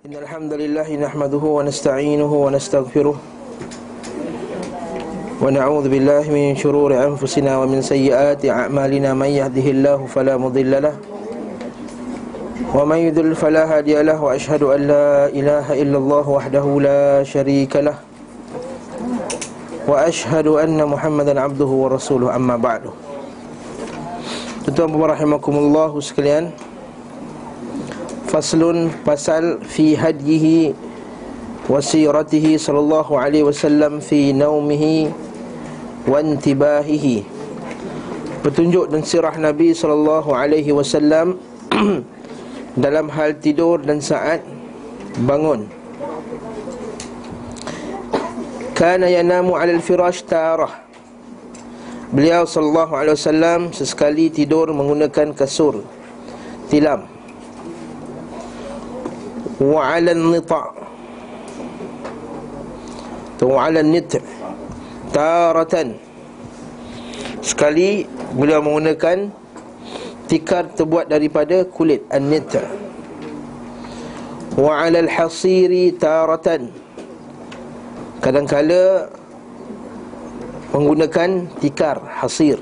Innal hamdalillah nahmaduhu wa nasta'inuhu wa nastaghfiruh wa na'udzu billahi min shururi anfusina wa min sayyiati a'malina may yahdihillahu fala mudilla lahu wa may yudlil fala hadiya lahu wa ashhadu an la ilaha illallah wahdahu la syarika lahu wa ashhadu anna Muhammadan 'abduhu wa rasuluhu amma ba'du. Tuan-tuan rahimakumullah sekalian, faslun pasal fi hadihi wa siratihi sallallahu alaihi wasallam fi naumihi wa intibahihi. Petunjuk dan sirah Nabi sallallahu alaihi wasallam dalam hal tidur dan saat bangun. Kana yanamu 'ala al-firash tarah. Beliau sallallahu alaihi wasallam sesekali tidur menggunakan kasur tilam. Wa'ala nita' wa'ala nita' taratan, sekali beliau menggunakan tikar terbuat daripada kulit an-nita'. Wa'ala al-hasiri taratan, kadangkala menggunakan tikar hasir.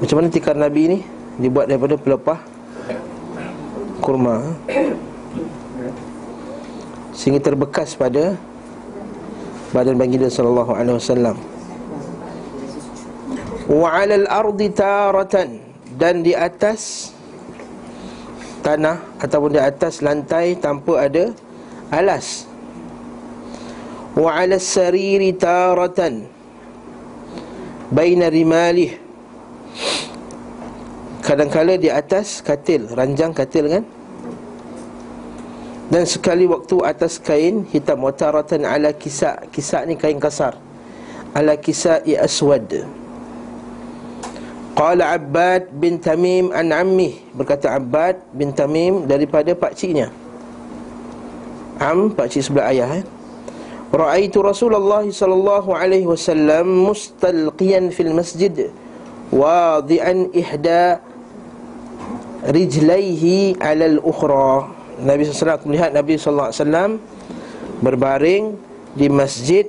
Macam mana tikar Nabi ni? Dibuat daripada pelepah kurma sehingga terbekas pada badan baginda sallallahu alaihi wasallam. Wa 'ala al-ardi taratan, dan di atas tanah ataupun di atas lantai tanpa ada alas. Wa 'ala as-sariri taratan baina rimalih, kadangkala di atas katil, ranjang katil kan, dan sekali waktu atas kain hitam. Wataratan ala kisak, kisak ni kain kasar, ala kisai aswad. Qala Abbad bin Tamim an ammih, berkata Abbad bin Tamim daripada pakciknya, pakcik sebelah ayah Ra'aitu Rasulullah sallallahu alaihi wasallam mustalqiyan fil masjid wadi'an ihda rijlaihi alal ukhra. Nabi sallallahu alaihi wasallam, melihat Nabi sallallahu alaihi wasallam berbaring di masjid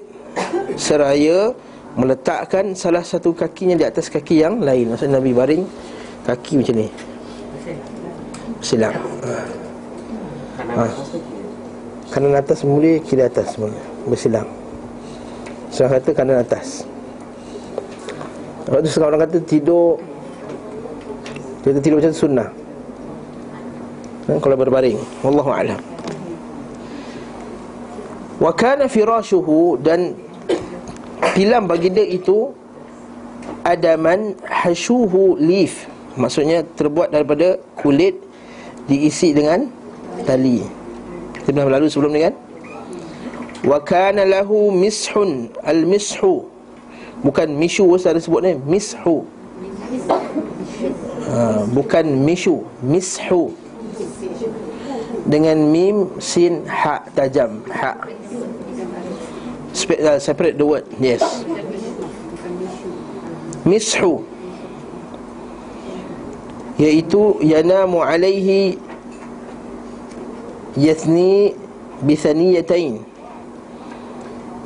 seraya meletakkan salah satu kakinya di atas kaki yang lain. Maksudnya Nabi baring kaki macam ni. Silap. Kanan atas semula, kiri atas semula. Bersilang. Saya kata kanan atas. Sebab tu sekarang orang kata tidur, kita tidur macam sunnah kan, kalau berbaring. Wallahu'alam. Wa kana firashuhu, dan tilam baginda itu adaman hashuhu leaf, maksudnya terbuat daripada kulit diisi dengan tali. Kita pernah berlalu sebelum ni kan. Wa kana lahu mishun, al-mishu bukan mishu, saya sebut ni mishu. Bukan mishu, mishu dengan mim, sin, ha, tajam, ha. Separate the word. Yes, mishu, iaitu yanamu alaihi yathni bithaniyatain,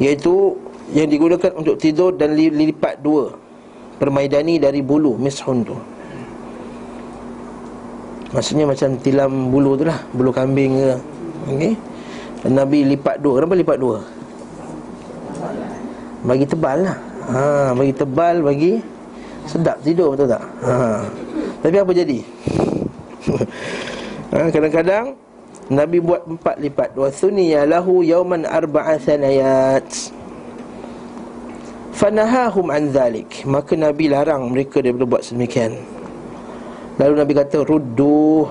iaitu yang digunakan untuk tidur dan lilipat dua, permaidani dari bulu, mishun tu maksudnya macam tilam bulu tu lah, bulu kambing ke. Okey, Nabi lipat dua. Kenapa lipat dua? Bagi tebal lah. Bagi tebal, bagi sedap tidur, betul tak? Tapi apa jadi? Kadang-kadang Nabi buat empat lipat. Wa thuniya lahu yawman arba'a thanayat fanahahum an dhalik, maka Nabi larang mereka daripada buat sedemikian. Lalu Nabi kata rudduh,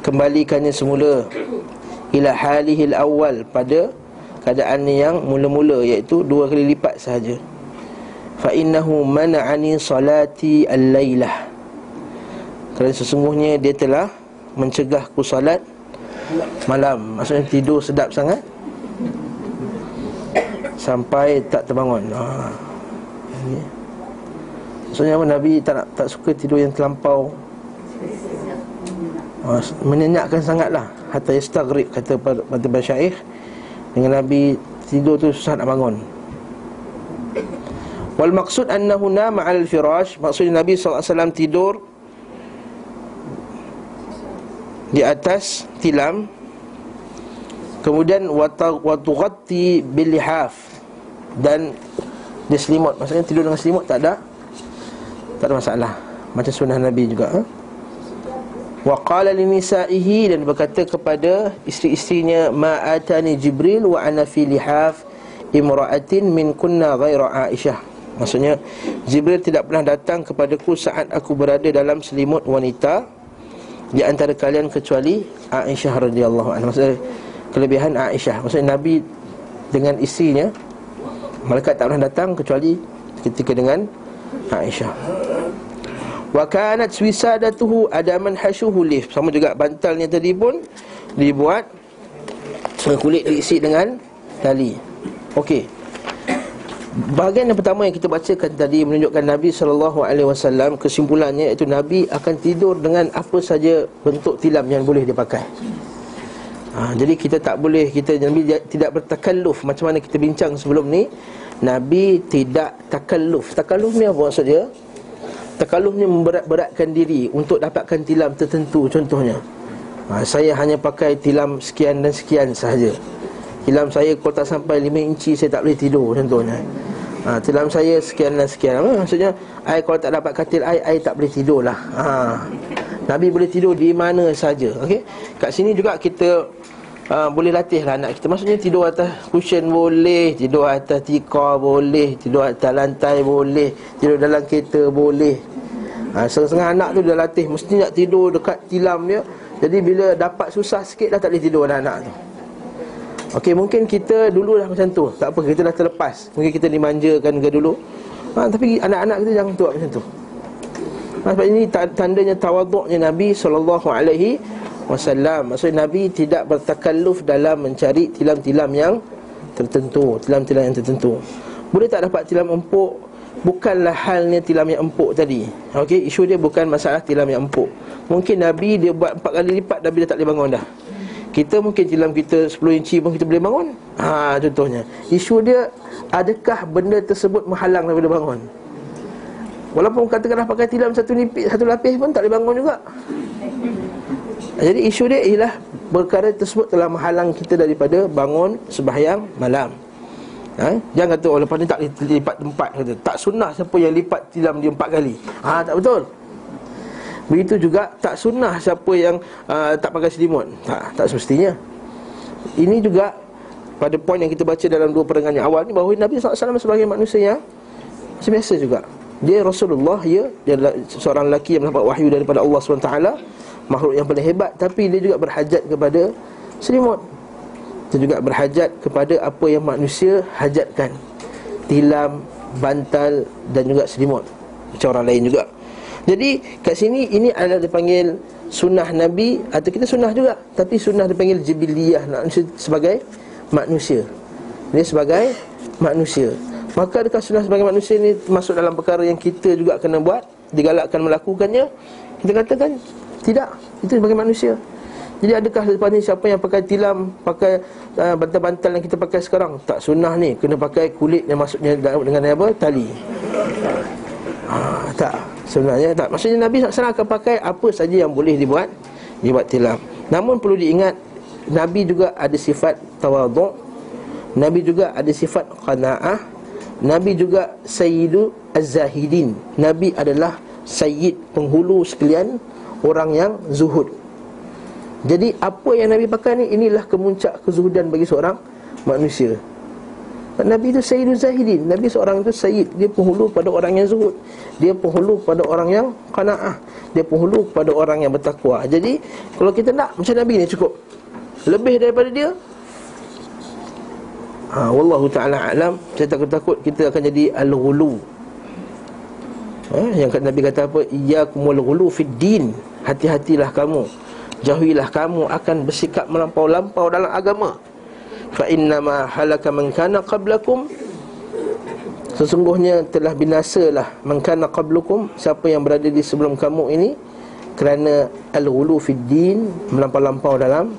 kembalikannya semula ila halihil awal, pada keadaan yang mula-mula, iaitu dua kali lipat sahaja. Fa innahu mana'ani salati al-lailah, kerana sesungguhnya dia telah mencegahku salat malam. Maksudnya tidur sedap sangat sampai tak terbangun. Maksudnya Nabi tak suka tidur yang terlampau Menyenyakkan sangatlah. Hatta yastaghrib, kata pada Basyaikh, dengan Nabi tidur tu susah nak bangun. Wal maksud annahu nama al firash, maksud Nabi SAW tidur di atas tilam. Kemudian watughatti bilihaf, dan dia selimut. Maksudnya tidur dengan selimut tak ada masalah, macam sunnah Nabi juga. Wa qala linisa'ihi, dan berkata kepada isteri-isterinya, ma atani Jibril wa ana fi lihaf imra'atin min kunna ghaira Aisyah. Maksudnya Jibril tidak pernah datang kepadaku saat aku berada dalam selimut wanita di antara kalian kecuali Aisyah radhiyallahu anha. Maksudnya kelebihan Aisyah. Maksudnya Nabi dengan isterinya, malaikat tak pernah datang kecuali ketika dengan Aisyah. Wa kanat wisadatuhu adaman hashuhu lif, sama juga bantalnya tadi pun dibuat kulit diisi dengan tali. Okey. Bahagian yang pertama yang kita bacakan tadi menunjukkan Nabi SAW, kesimpulannya iaitu Nabi akan tidur dengan apa saja bentuk tilam yang boleh dipakai. Jadi kita tak boleh, Nabi tidak bertakalluf. Macam mana kita bincang sebelum ni, Nabi tidak takalluf. Takalluf ni apa maksud dia? Takallufnya memberat-beratkan diri untuk dapatkan tilam tertentu. Contohnya, saya hanya pakai tilam sekian dan sekian sahaja. Tilam saya kalau tak sampai 5 inci, saya tak boleh tidur, contohnya. Tilam saya sekian dan sekian. Maksudnya, saya kalau tak dapat katil saya tak boleh tidur lah. Nabi boleh tidur di mana sahaja. Okay? Kat sini juga kita boleh latih lah anak kita. Maksudnya tidur atas cushion boleh, tidur atas tikar boleh, tidur atas lantai boleh, tidur dalam kereta boleh. Setengah anak tu dah latih mesti nak tidur dekat tilam dia. Jadi bila dapat susah sikit dah tak boleh tidur anak-anak tu. Okey, mungkin kita dulu dah macam tu. Tak apa, kita dah terlepas. Mungkin kita dimanjakan ke dulu. Tapi anak-anak kita jangan buat macam tu. Sebab ini tandanya tawaduknya Nabi SAW. Maksudnya Nabi tidak bertakalluf dalam mencari tilam-tilam yang tertentu. Tilam-tilam yang tertentu, boleh tak dapat tilam empuk, bukanlah halnya tilam yang empuk tadi. Okey, isu dia bukan masalah tilam yang empuk. Mungkin Nabi dia buat 4 kali lipat dan dia tak boleh bangun dah. Kita mungkin tilam kita 10 inci pun kita boleh bangun. Contohnya, isu dia adakah benda tersebut menghalang daripada bangun. Walaupun katakanlah pakai tilam satu lapis pun tak boleh bangun juga. Jadi isu dia ialah perkara tersebut telah menghalang kita daripada bangun sembahyang malam. Jangan kata oh lepas ni tak lipat tempat, kata tak sunnah siapa yang lipat tilam dia 4 kali. Tak betul. Begitu juga tak sunnah siapa yang tak pakai selimut. Tak semestinya. Ini juga pada poin yang kita baca dalam 2 perangan yang awal ni, bahawa Nabi SAW sebagai manusia yang biasa juga. Dia Rasulullah, dia seorang lelaki yang mendapat wahyu daripada Allah SWT, makhluk yang paling hebat. Tapi dia juga berhajat kepada selimut. Dia juga berhajat kepada apa yang manusia hajatkan, tilam, bantal dan juga selimut, macam orang lain juga. Jadi kat sini, ini adalah dipanggil sunnah Nabi. Atau kita sunnah juga, tapi sunnah dipanggil jibiliyah, sebagai manusia. Dia sebagai manusia. Maka adakah sunnah sebagai manusia ni masuk dalam perkara yang kita juga kena buat, digalakkan melakukannya? Kita katakan tidak, itu sebagai manusia. Jadi adakah lepas ni siapa yang pakai tilam, pakai bantal-bantal yang kita pakai sekarang, tak sunnah ni, kena pakai kulit yang masuknya dengan apa, tali? Tak, sebenarnya tak. Maksudnya Nabi SAW akan pakai apa saja yang boleh dibuat tilam. Namun perlu diingat, Nabi juga ada sifat tawaduk, Nabi juga ada sifat qana'ah, Nabi juga Sayyidu Az-Zahidin. Nabi adalah Sayyid penghulu sekalian, orang yang zuhud. Jadi apa yang Nabi pakai ni, inilah kemuncak kezuhudan bagi seorang manusia. Nabi itu Sayyidu Az-Zahidin. Nabi seorang itu Sayyid, dia penghulu pada orang yang zuhud, dia penghulu pada orang yang qana'ah, dia penghulu pada orang yang bertakwa. Jadi kalau kita nak macam Nabi ni cukup, lebih daripada dia, wallahu ta'ala alam. Saya takut-takut kita akan jadi al-ghulu. Yang Nabi kata apa? Iyyakumul ghulu fid din. Hati-hatilah kamu, jauhilah kamu akan bersikap melampau-lampau dalam agama. Fa innama halaka man kana qablakum, sesungguhnya telah binasalah man kana qablukum, siapa yang berada di sebelum kamu ini. kerana al-ghulu fid din, melampau-lampau dalam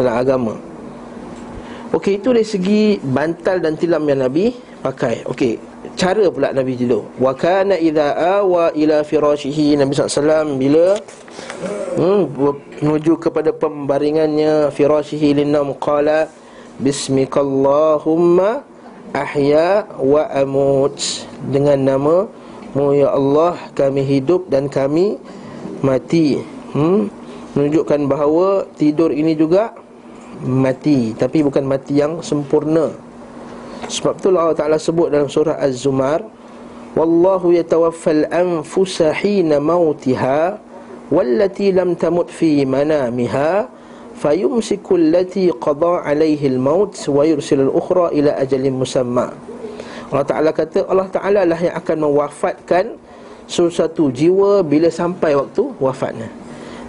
agama. Okey, itu dari segi bantal dan tilam yang Nabi pakai. Okey, cara pula Nabi tidur. Wa kana idza awa ila firashihi, Nabi SAW bila menuju kepada pembaringannya, firashihi linnam qala bismikallahumma ahya wa amut, dengan nama-Mu ya Allah, kami hidup dan kami mati. Menunjukkan bahawa tidur ini juga mati, tapi bukan mati yang sempurna. Sebab tu Allah Ta'ala sebut dalam surah Az-Zumar, wallahu yatawaffal anfusa hina mautiha wallati lam tamut fi manamiha fayumsiku allati qada alaihi al-maut wa yursilu al-ukhra ila ajalin musamma. Allah Ta'ala kata, Allah Ta'ala lah yang akan mewafatkan sesuatu jiwa bila sampai waktu wafatnya.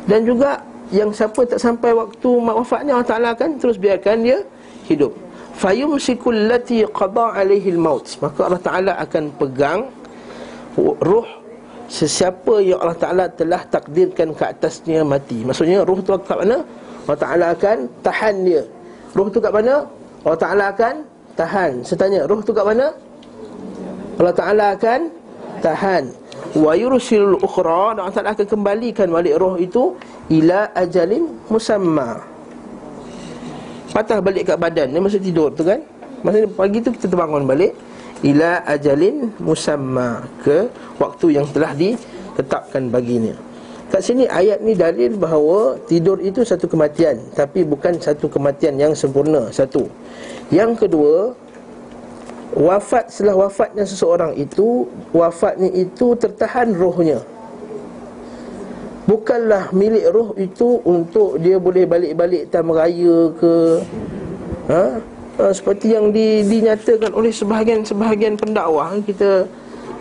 Dan juga yang siapa tak sampai waktu wafatnya, Allah Ta'ala akan terus biarkan dia hidup. Fayumsiku allati qada alaihi al-maut, maka Allah Ta'ala akan pegang ruh sesiapa yang Allah Ta'ala telah takdirkan ke atasnya mati. Maksudnya ruh tu kat mana? Allah Ta'ala akan tahan dia. Ruh tu kat mana? Allah Ta'ala akan tahan. Saya tanya, ruh tu kat mana? Allah Ta'ala akan tahan. Wa yursilul ukhra, Allah Ta'ala akan kembalikan balik ruh itu, ila ajalin musamma, patah balik kat badan. Ni masa tidur tu kan, masa pagi tu kita terbangun balik, ila ajalin musamma, ke waktu yang telah ditetapkan baginya. Kat sini ayat ni dalil bahawa tidur itu satu kematian, tapi bukan satu kematian yang sempurna. Satu. Yang kedua, wafat, setelah wafatnya seseorang itu, wafatnya itu tertahan rohnya. Bukanlah milik roh itu untuk dia boleh balik-balik time raya ke, seperti yang dinyatakan oleh sebahagian pendakwah. Kita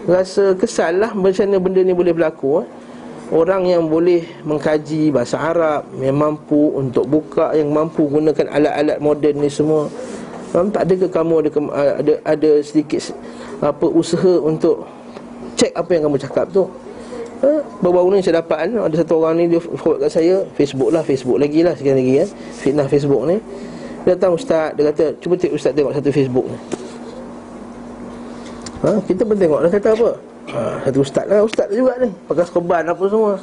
rasa kesal lah macam mana benda ni boleh berlaku. Orang yang boleh mengkaji bahasa Arab, yang mampu untuk buka, yang mampu gunakan alat-alat moden ni semua, tak ada ke kamu ada sedikit apa usaha untuk cek apa yang kamu cakap tu? Baru-baru ni saya dapat kan, ada satu orang ni dia forward kat saya, Facebook lagi lah sekali lagi kan, fitnah Facebook ni. Dia datang, ustaz, dia kata, cuba ustaz tengok satu Facebook ni. Kita pun tengok, dia kata apa? Satu ustaz juga ni, pakai serban apa semua.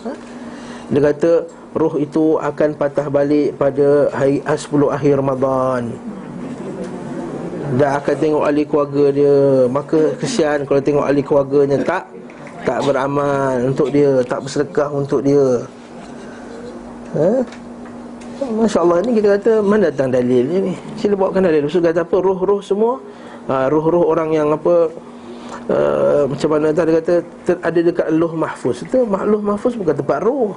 Dia kata roh itu akan patah balik pada hari 10 akhir Ramadan. Dia akan tengok ahli keluarga dia. Maka kesian kalau tengok ahli keluarganya tak beramal untuk dia, tak bersedekah untuk dia. Masya Allah, ni kita kata mana datang dalil ni? Sila bawakan dalil. So kata apa, roh-roh semua, roh-roh orang yang apa, macam mana tadi kata ada dekat Loh Mahfuz. Itu Loh Mahfuz bukan tempat roh.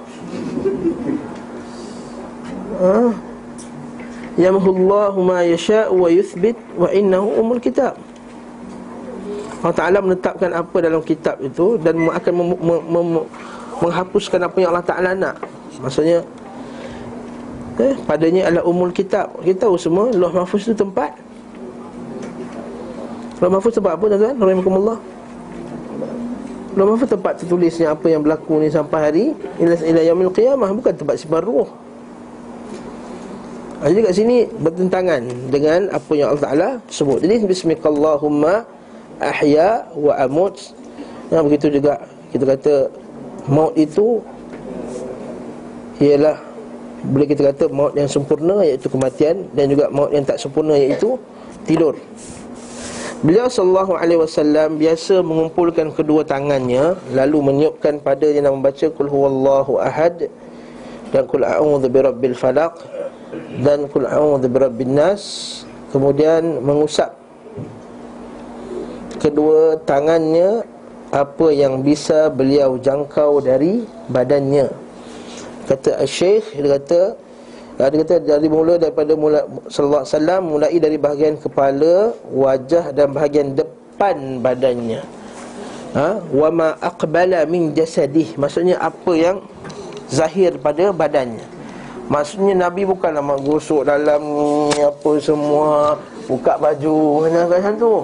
Yamhullahu ma yasha'u wa yuthbit wa innahu umul kitab. Allah Ta'ala menetapkan apa dalam kitab itu dan akan menghapuskan apa yang Allah Ta'ala nak. Maksudnya padanya adalah umul kitab. Kita tahu semua Loh Mahfuz itu tempat. Loh Mahfuz tempat apa tuan-tuan? Rahimakumullah. Loh Mahfuz tempat tertulisnya apa yang berlaku ni sampai hari ila yaumil qiyamah, bukan tempat simpan roh. Jadi kat sini bertentangan dengan apa yang Allah Ta'ala sebut. Jadi bismikallahumma ahya wa amut. Nah, begitu juga kita kata maut itu ialah, boleh kita kata maut yang sempurna iaitu kematian, dan juga maut yang tak sempurna iaitu tidur. Beliau SAW biasa mengumpulkan kedua tangannya lalu meniupkan padanya dan membaca Qul huwallahu ahad dan Qul a'udzu birabbil falaq dan Qul a'udzu birabbin nas. Kemudian mengusap kedua tangannya apa yang bisa beliau jangkau dari badannya. Kata Syekh, dia kata dari mula sallallahu alaihi wasallam, mulai dari bahagian kepala, wajah dan bahagian depan badannya. Wa ma aqbala min jasadih, maksudnya apa yang zahir pada badannya. Maksudnya Nabi bukanlah gosok dalam ni apa semua, buka baju mana kat sana tu.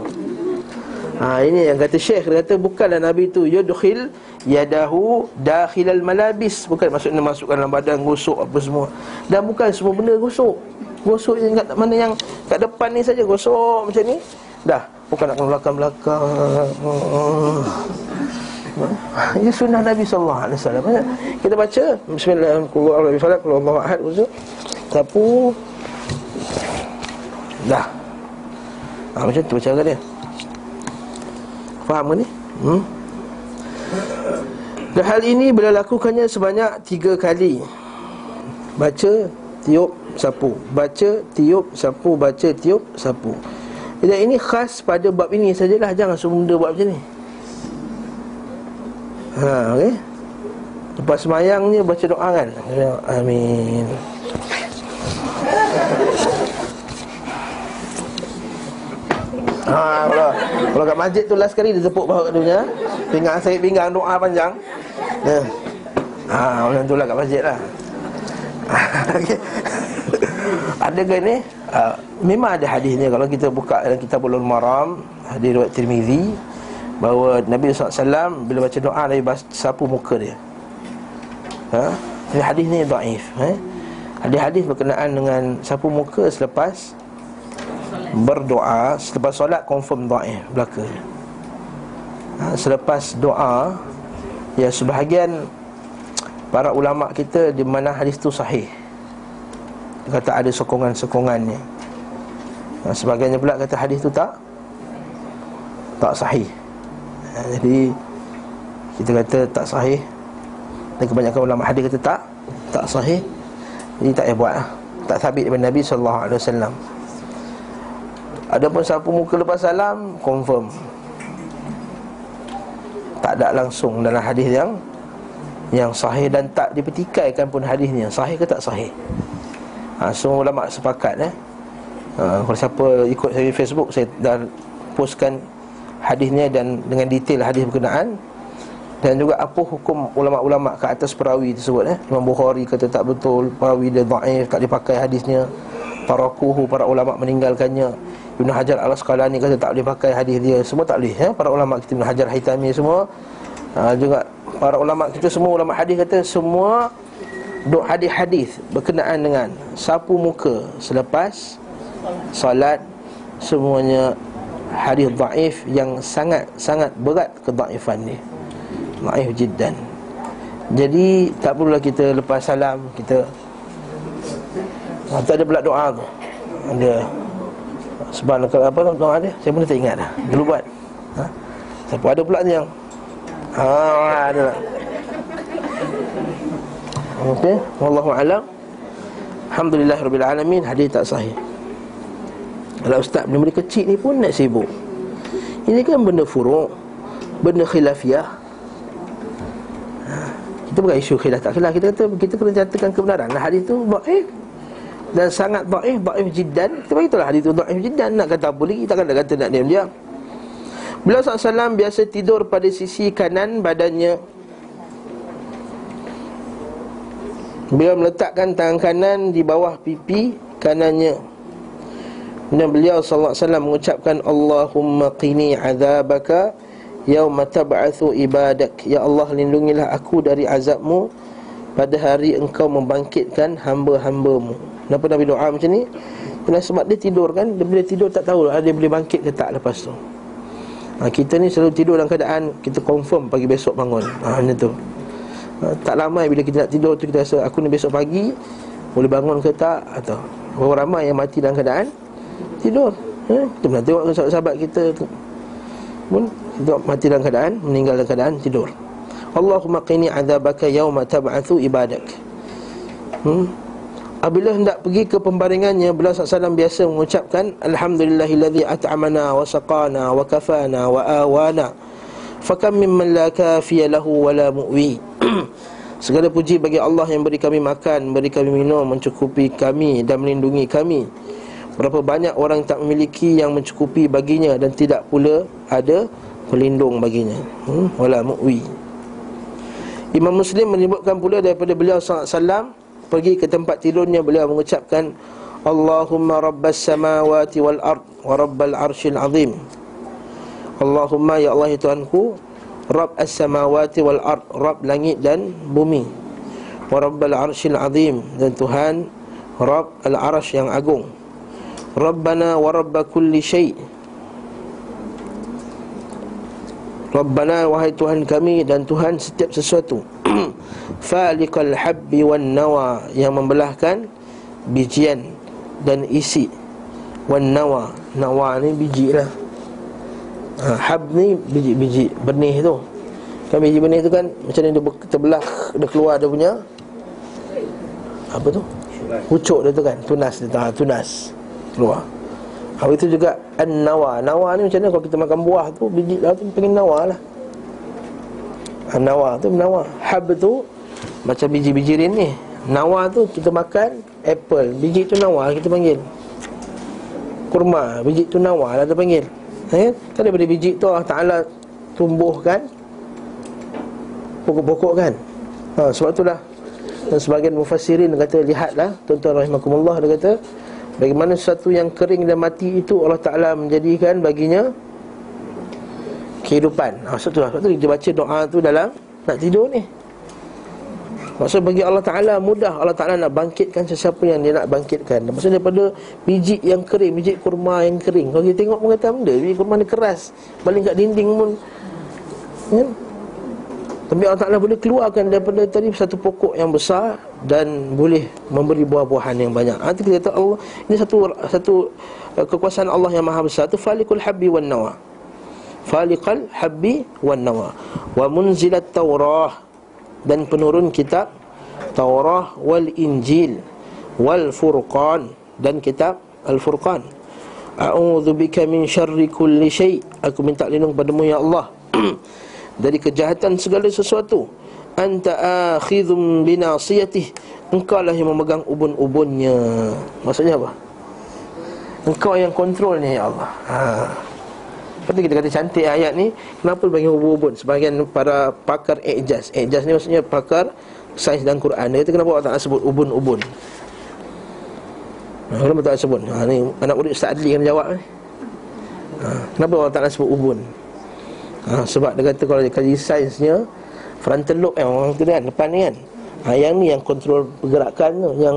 Ini yang kata Syekh, dia kata bukanlah Nabi itu yudkhil yadahu dakhilal malabis, bukan maksudnya masukkan dalam badan, gosok apa semua. Dan bukan semua benda gosok. Gosok yang kat mana, yang kat depan ni saja gosok macam ni. Dah, bukan nak belakang-belakang. Ini sunnah Nabi sallallahu alaihi wasallam. Kita baca bismillahirrahmanirrahim, sapu. Dah. Ah, macam tu baca dia. Faham ke ni? Dan hal ini bila lakukannya sebanyak 3 kali. Baca, tiup, sapu. Baca, tiup, sapu. Baca, tiup, sapu. Dan ini khas pada bab ini sajalah. Jangan semua benda buat macam ni. Okey. Lepas semayangnya baca doa kan. Amin. Kalau kat masjid tu last kali dia tepuk bahu kat dunia, pinggang sakit pinggang, doa panjang. Ya. Macam tu lah kat masjid lah. Okey. Ada ke ni? Memang ada hadisnya kalau kita buka dalam kitab Bulughul Maram, hadis riwayat Tirmizi, bahawa Nabi SAW bila baca doa Nabi sapu muka dia. Hadis ni dhaif. Hadis-hadis berkenaan dengan sapu muka selepas berdoa, selepas solat confirm dhaif belaka. Selepas doa, ya, sebahagian para ulama kita di mana hadis tu sahih, dia kata ada sokongan-sokongannya. Sebahagiannya pula kata hadis tu tak sahih. Jadi kita kata tak sahih. Dan kebanyakan ulama hadis kata tak sahih. Jadi tak payah buat lah. Tak sabit daripada Nabi SAW. Adapun sapu muka lepas salam confirm. Tak ada langsung dalam hadis yang sahih. Dan tak dipertikaikan pun hadisnya sahih ke tak sahih. Semua ulama sepakat. Kalau siapa ikut saya di Facebook, saya dah postkan hadisnya dan dengan detail hadis berkenaan, dan juga apa hukum ulama-ulama ke atas perawi tersebut. Imam Bukhari kata tak betul, perawi dia dhaif, tak dipakai hadisnya. Para ulama meninggalkannya. Ibn Hajar Al-Asqalani kata tak boleh pakai hadis dia. Semua tak boleh. Para ulama kita, Ibn Hajar Haytami semua, juga para ulama kita semua ulama hadis kata semua duk hadis-hadis berkenaan dengan sapu muka selepas salat semuanya hadis dhaif yang sangat-sangat berat kedhaifan ni. Dhaif jiddan. Jadi tak perlulah kita lepas salam kita tak ada pula doa tu. Ada sebab apa doa dia? Saya pun tak ingat dah. Dulu buat. Siapa ada pula ni yang ada lah. Okey, wallahu alam. Alhamdulillah rabbil alamin, hadis tak sahih. Kalau ustaz benda-benda kecil ni pun nak sibuk. Ini kan benda furuk, benda khilafiyah. Kita bukan isu khilaf tak khilaf. Kita kata kita kena nyatakan kebenaran. Nah, hadis tu dhaif dan sangat dhaif, dhaif jiddan. Kita beritahulah hadis tu dhaif jiddan. Nak kata apa lagi? Takkan nak kata nak diam-diam. Beliau SAW biasa tidur pada sisi kanan badannya. Beliau meletakkan tangan kanan di bawah pipi kanannya. Dan beliau sallallahu alaihi wasallam mengucapkan Allahumma qini azabaka yauma tab'atsu ibadak. Ya Allah, lindungilah aku dari azabmu pada hari engkau membangkitkan hamba-hambamu. Kenapa Nabi doa macam ni? Kerana sebab dia tidur kan. Bila tidur tak tahu dia boleh bangkit ke tak lepas tu. Kita ni selalu tidur dalam keadaan kita confirm pagi besok bangun. Macam tu. Tak lama bila kita nak tidur tu kita rasa aku ni besok pagi boleh bangun ke tak, atau orang ramai yang mati dalam keadaan tidur. Kita pernah tengok sahabat kita pun tengok mati dalam keadaan, meninggal dalam keadaan tidur. Allahumma qini azabaka yauma tab'atsu ibadak. Apabila hendak pergi ke pembaringannya, beliau SAW biasa mengucapkan alhamdulillahillazi at'amana wa saqana wa kafana wa awana fakam mimman la kafiya lahu wa la mu'wi. Segala puji bagi Allah yang beri kami makan, beri kami minum, mencukupi kami dan melindungi kami. Berapa banyak orang tak memiliki yang mencukupi baginya dan tidak pula ada pelindung baginya. Wala mu'wi. Imam Muslim menyebutkan pula daripada beliau SAW pergi ke tempat tidurnya, beliau mengucapkan Allahumma rabbas samawati wal ard wa rabbal arshil azim. Allahumma, ya Allah Tuhanku, Rabb as-samawati wal ard, Rabb langit dan bumi. Wa Rabbal arshil azim, dan Tuhan Rabb al-arsh yang agung. Rabbana wa Rabba kulli syai', Rabbana wahai Tuhan kami dan Tuhan setiap sesuatu. Faliqal habbi wan nawa, yang membelahkan bijian dan isi. Wan nawa, nawa ni biji lah. Hab ni biji-biji benih tu. Kan biji benih tu kan macam ni dia terbelah, dia keluar dia punya apa tu? Pucuk dia tu kan, tunas dia tu, tunas keluar. Habis tu juga an-nawa. Nawa ni macam mana kalau kita makan buah tu, biji lah tu panggil nawa lah. An-nawa tu nawa. Hab tu macam biji-biji ni. Nawa tu kita makan apple, biji tu nawa kita panggil. Kurma, biji tu nawa lah kita panggil. Kan daripada biji tu Allah Ta'ala tumbuhkan pokok-pokok kan. Sebab itulah dan sebagian mufassirin kata, lihatlah tuan-tuan rahimakumullah, dia kata bagaimana sesuatu yang kering dan mati itu Allah Ta'ala menjadikan baginya kehidupan. Sebab tu kita baca doa tu dalam nak tidur ni. Maksud bagi Allah Ta'ala mudah, Allah Ta'ala nak bangkitkan sesiapa yang dia nak bangkitkan. Maksud daripada biji yang kering, biji kurma yang kering. Kalau kita tengok pun kata benda, biji kurma ni keras, paling kat dinding pun kan? Tapi Allah Ta'ala boleh keluarkan daripada tadi satu pokok yang besar dan boleh memberi buah-buahan yang banyak. Itu kita kata Allah, ini satu kekuasaan Allah yang maha besar. Itu falikul habbi wan nawa, falikal habbi wan nawa, wa munzilat taurah, dan penurun kitab Taurah, wal Injil, wal Furqan, dan kitab Al-Furqan. A'udzubika min syarri kulli syai', aku minta lindung padamu ya Allah dari kejahatan segala sesuatu. Anta akhidhum binasiyatih, engkau lah yang memegang ubun-ubunnya. Maksudnya apa? Engkau yang kontrolnya ya Allah. Lepas tu kita kata cantik ayat ni, kenapa bagi ubun-ubun? Sebahagian para pakar ijaz, ijaz ni maksudnya pakar sains dan Quran, dia kata kenapa Allah Ta'ala sebut ubun-ubun? Kenapa tak sebut? Ni anak murid Ustaz Adli kena jawab ni. Kenapa Allah Ta'ala sebut ubun? Sebab dia kata kalau dia kaji sainsnya, frontal lobe orang tu kan, depan ni kan, yang ni yang kontrol pergerakan tu. Yang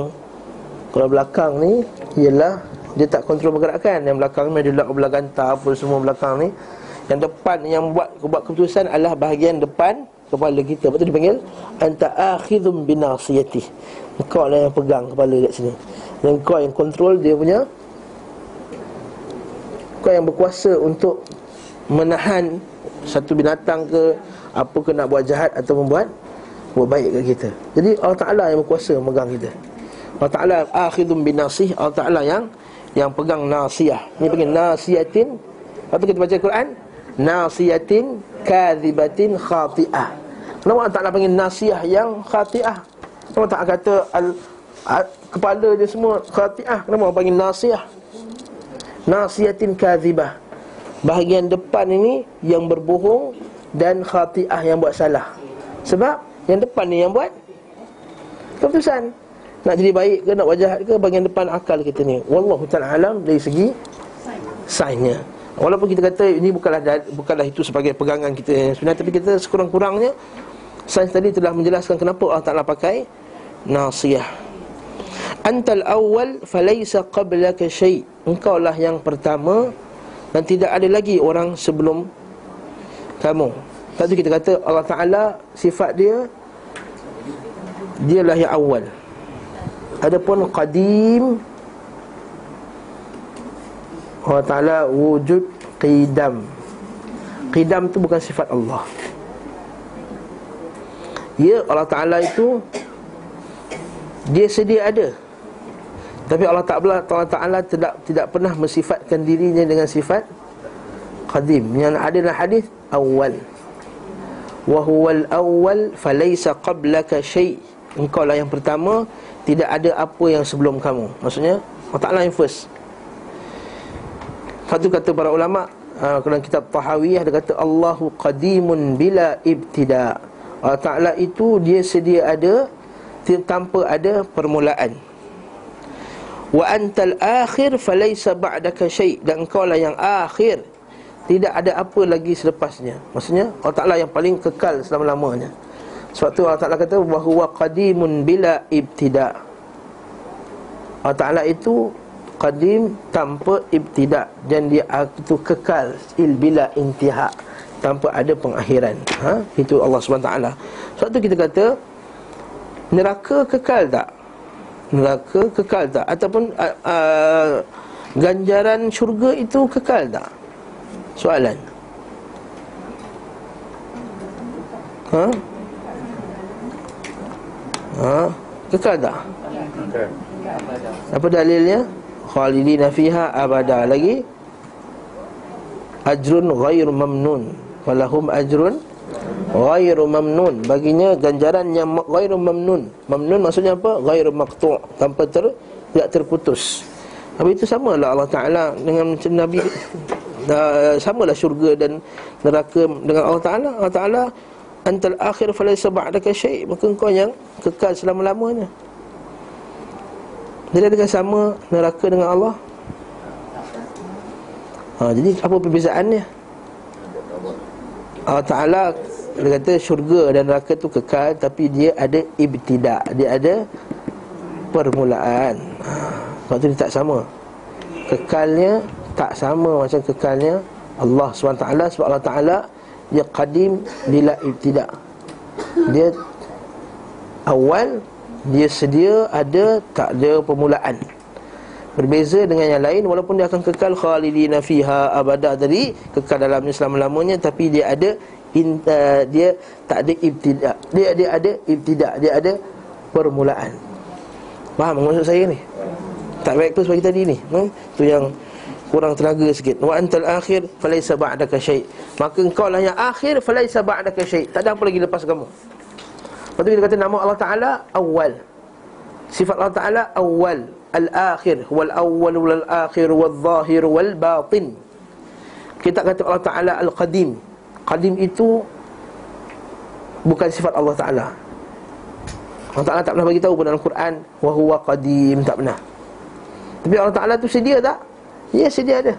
kalau belakang ni ialah dia tak kontrol pergerakan. Yang belakang ni dia belakang belaganta apa semua belakang ni. Yang depan yang buat keputusan adalah bahagian depan kepala kita. Lepas tu dipanggil anta akhidhum binasiyatih, engkau lah yang pegang kepala kat sini, dan engkau yang kontrol dia punya. Engkau yang berkuasa untuk menahan satu binatang ke apa ke nak buat jahat atau buat baik kat kita. Jadi Allah Ta'ala yang berkuasa memegang kita. Allah Ta'ala akhidhum binasih, Allah Ta'ala yang pegang nasiyah. Ini panggil nasiyatin. Lepas kita baca Quran, nasiyatin kadhibatin khati'ah. Kenapa Allah Ta'ala panggil nasiyah yang khati'ah? Kenapa tak kata kepala dia semua khati'ah? Kenapa orang panggil nasiyah? Nasiyatin kadhibah, bahagian depan ini yang berbohong, dan khati'ah yang buat salah. Sebab yang depan ni yang buat keputusan nak jadi baik ke nak buat jahat ke, bahagian depan akal kita ni. Wallahu ta'ala alam dari segi sainsnya. Walaupun kita kata ini bukanlah itu sebagai pegangan kita sebenarnya, tapi kita sekurang-kurangnya sains tadi telah menjelaskan kenapa Allah Ta'ala pakai nasiyah. Antal awal falaysa qablaka syai', engkau lah yang pertama dan tidak ada lagi orang sebelum kamu. Tadi kita kata Allah Ta'ala sifat dia, dialah yang awal. Adapun qadim, Allah Ta'ala wujud qidam. Qidam tu bukan sifat Allah. Ya, Allah Ta'ala itu dia sedia ada, tapi Allah Ta'ala tidak pernah mensifatkan dirinya dengan sifat qadim. Yang ada dalam hadis awal, wa huwal awwal falaysa qablaka syai', engkau lah yang pertama, tidak ada apa yang sebelum kamu. Maksudnya Allah Ta'ala yang first. Satu kata para ulama' dalam kitab Tahawiyah, dia kata Allahu qadimun bila ibtida', Allah Ta'ala itu dia sedia ada tanpa ada permulaan. Wa antal akhir falaysa ba'daka syai', dan engkau lah yang akhir, tidak ada apa lagi selepasnya. Maksudnya Allah Ta'ala yang paling kekal selama-lamanya. Sebab tu Allah Ta'ala kata wa huwa qadimun bila ibtida'. Allah Ta'ala itu qadim tanpa ibtida', dan dia itu kekal bila intiha', tanpa ada pengakhiran. Itu Allah SWT. Sebab tu kita kata neraka kekal tak? Neraka kekal tak? Ataupun ganjaran syurga itu kekal tak? Soalan. Kekal tak? Apa dalilnya? Khalidina fiha abada. Lagi ajrun ghair mamnun, walahum ajrun ghair mamnun. Baginya ganjaran yang ghair mamnun. Mamnun maksudnya apa? Ghair maqtu', tanpa tidak terputus. Habis itu samalah Allah Ta'ala dengan macam Nabi. Samalah syurga dan neraka dengan Allah Ta'ala. Allah Ta'ala antal akhir falaysa ba'daka syai', maka engkau yang kekal selama-lamanya. Jadi adakah sama neraka dengan Allah? Jadi apa perbezaannya? Allah Ta'ala dia kata syurga dan neraka tu kekal, tapi dia ada ibtida', dia ada permulaan. Sebab tu dia tak sama. Kekalnya tak sama macam kekalnya Allah SWT. Sebab Allah Ta'ala dia qadim bila ibtida', dia awal, dia sedia ada, tak ada permulaan. Berbeza dengan yang lain, walaupun dia akan kekal khalidina fiha abada tadi, kekal dalamnya selama-lamanya, tapi dia ada dia tak ada ibtida'. Dia ada ibtida', dia ada permulaan. Faham maksud saya ni? Tak baik tu bagi tadi ni. Tu yang kurang tenaga sikit. Wa antal akhir falaysa ba'daka syai'. Maka engkau lah yang akhir, falaysa ba'daka syai'. Tak ada apa lagi lepas kamu. Lepas tu kita kata nama Allah Ta'ala awal, sifat Allah Ta'ala awal, al-akhir, wal-awwal wal-akhir wal-zahir wal-batin. Kita kata Allah Ta'ala al-qadim. Qadim itu bukan sifat Allah Ta'ala. Allah Ta'ala tak pernah bagi tahu pun dalam Quran wa huwa qadim, tak pernah. Tapi Allah Ta'ala tu sedia tak? Ya, sedia ada.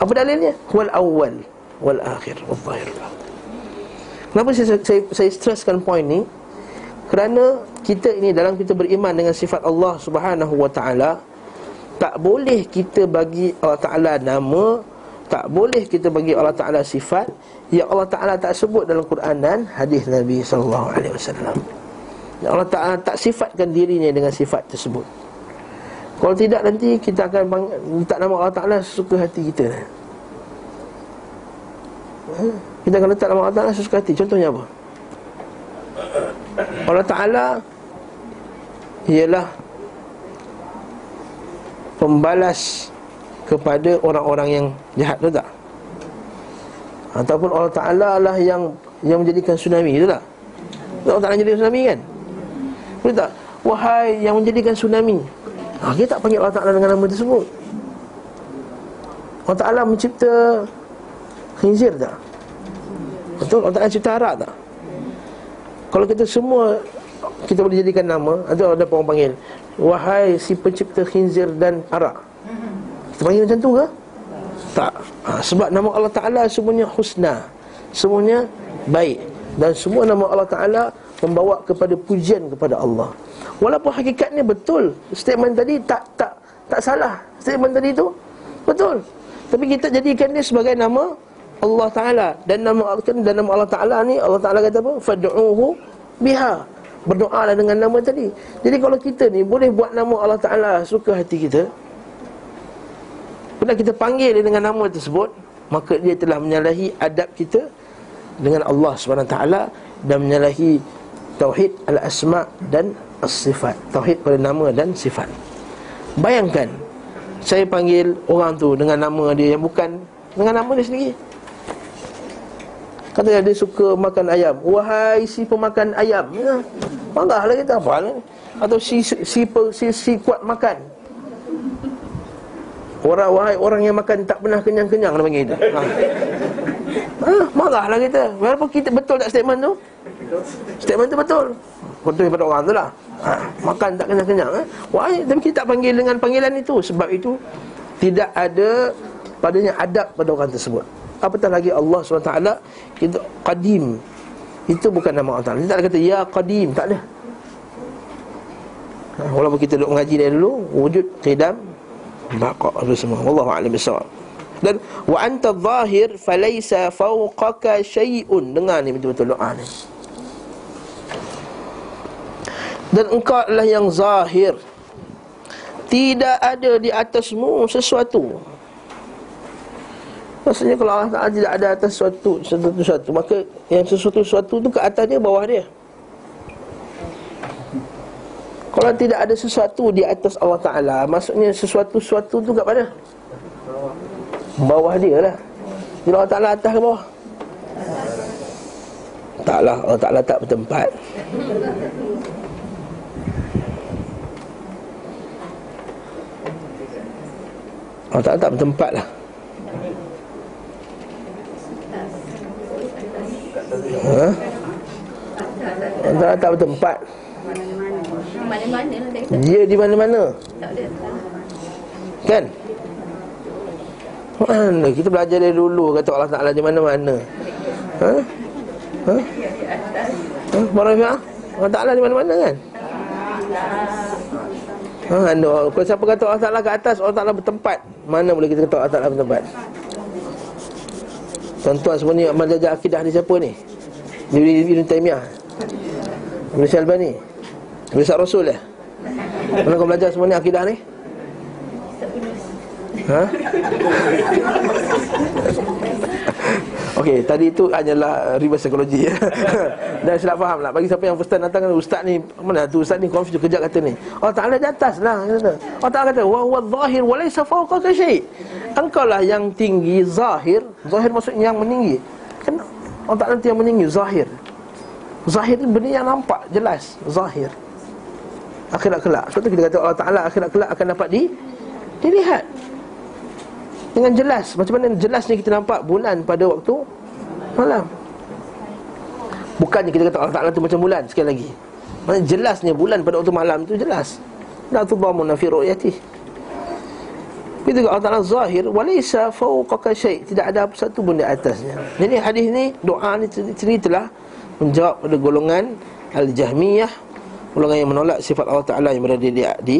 Apa dalilnya? Wal-awwal wal-akhir wal-zahir wal-batin. Kenapa saya stresskan point ni? Kerana kita ini dalam kita beriman dengan sifat Allah Subhanahu wa Ta'ala, tak boleh kita bagi Allah Ta'ala nama, tak boleh kita bagi Allah Ta'ala sifat yang Allah Ta'ala tak sebut dalam Quran dan hadis Nabi sallallahu alaihi wasallam. Allah Ta'ala tak sifatkan dirinya dengan sifat tersebut. Kalau tidak, nanti kita akan letak nama Allah Ta'ala sesuka hati kita. Kita akan letak nama Allah Ta'ala sesuka hati. Contohnya apa? Allah Ta'ala ialah pembalas kepada orang-orang yang jahat, tu tak? Ataupun Allah Ta'ala lah yang menjadikan tsunami, tu tak? Allah Ta'ala menjadikan tsunami kan? Betul tak? Wahai yang menjadikan tsunami. Dia tak panggil Allah Ta'ala dengan nama tersebut. Allah Ta'ala mencipta khinzir tak? Betul, Allah Ta'ala cipta arak tak? Kalau kita semua kita boleh jadikan nama, atau ada orang panggil wahai si pencipta khinzir dan arak, kita panggil macam tu ke? Tak. Sebab nama Allah Ta'ala semuanya husna, semuanya baik, dan semua nama Allah Ta'ala membawa kepada pujian kepada Allah. Walaupun hakikatnya betul statement tadi tak salah. Statement tadi tu betul. Tapi kita jadikan dia sebagai nama Allah Ta'ala. Dan nama Allah Ta'ala ni, Allah Ta'ala kata apa? Fad'uuhu biha. Berdoalah dengan nama tadi. Jadi kalau kita ni boleh buat nama Allah Ta'ala suka hati kita, bila kita panggil dia dengan nama tersebut, maka dia telah menyalahi adab kita dengan Allah SWT, dan menyalahi tauhid al-asma' dan as-sifat. Tauhid pada nama dan sifat. Bayangkan saya panggil orang tu dengan nama dia yang bukan dengan nama dia sendiri. Kata dia suka makan ayam, wahai si pemakan ayam. Marahlah kita apa ni? Atau si kuat makan. Wahai orang yang makan tak pernah kenyang-kenyang, dia panggil itu. Marahlah kita. Walaupun kita betul tak statement tu? Statement tu betul. Betul daripada orang tu lah. Makan tak kenyang-kenyang. Wahai, tapi kita tak panggil dengan panggilan itu. Sebab itu tidak ada padanya adab pada orang tersebut. apatah lagi Allah SWT itu Qadim. Itu bukan nama Allah Ta'ala. Dia tak ada kata Ya Qadim, tak ada. Walaupun kita duduk mengaji dia dulu wujud, qidam, baqa, apa semua. Wallahu a'lam bissawab. Dan wa anta zahir falaysa fawqaka syai'un. Dengar ni betul-betul doa ni. Dan engkau adalah yang zahir, tidak ada di atasmu sesuatu. Maksudnya kalau Allah Ta'ala tidak ada atas sesuatu, maka yang sesuatu-sesuatu tu ke atas dia, bawah dia. Kalau tidak ada sesuatu di atas Allah Ta'ala, maksudnya sesuatu-sesuatu tu kat mana? Bawah dia lah. Jadi Allah Ta'ala atas ke bawah? Taklah, Allah Ta'ala tak bertempat. Allah Ta'ala tak bertempat lah. Ha? Allah Ta'ala tak bertempat. Dia di mana-mana. Kan? Mana? Kita belajar dari dulu kata Allah Ta'ala di mana-mana. Ha? Ha? Ha? Barang-barang Allah Ta'ala di mana-mana kan? Ha? No. Kalau siapa kata Allah Ta'ala ke atas, Allah Ta'ala bertempat. Mana boleh kita kata Allah Ta'ala bertempat? Tuan-tuan semua ni menjajah akidah ni siapa ni? Ibn Taymiyah, Imam Syafi'i, Besar Rasul lah. Mana kau belajar semua ni akidah ni? Ha? Okey, tadi itu hanyalah riba psikologi ya. Dan silap faham lah. Bagi siapa yang first time datang, ustaz ni mana tu, ustaz ni confuse kejap kata ni Allah Ta'ala di atas lah. Allah Ta'ala kata wa huwa zahir wa laysa fawqaka syai'. Engkau lah yang tinggi, zahir. Zahir maksudnya yang meninggi. Kenapa? Allah Ta'ala yang meninggi, zahir. Zahir ni benda yang nampak, jelas, zahir. Akhirat kelak. Sebab tu kita kata Allah Ta'ala akhirat kelak akan dapat dilihat dengan jelas. Macam mana jelasnya kita nampak bulan pada waktu malam? Bukannya kita kata Allah Ta'ala tu macam bulan. Sekali lagi, maksudnya jelasnya bulan pada waktu malam tu jelas. La tudamuna fi ru'yatih. Kita kata Allah Ta'ala zahir, walaysa fawqaka syai'. Tidak ada satu benda atasnya. Jadi hadis ni, doa ni ceritalah menjawab pada golongan Al-Jahmiyah, golongan yang menolak sifat Allah Ta'ala yang berada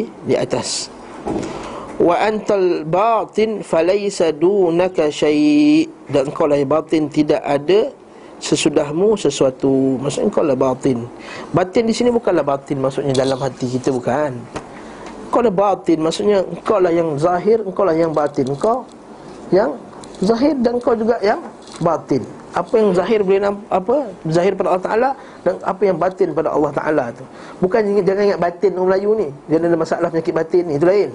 di atas. Wa antal batin falaysa dunaka syai'. Dan engkau lah batin, tidak ada sesudahmu sesuatu. Maksudnya engkau lah batin. Batin di sini bukanlah batin maksudnya dalam hati kita, bukan. Engkau lah batin maksudnya engkau lah yang zahir, engkau lah yang batin. Engkau yang zahir dan engkau juga yang batin. Apa yang zahir boleh nampak, apa zahir pada Allah Ta'ala, dan apa yang batin pada Allah Ta'ala tu. Bukan jangan ingat batin orang Melayu ni dia ada masalah penyakit batin ni, itu lain.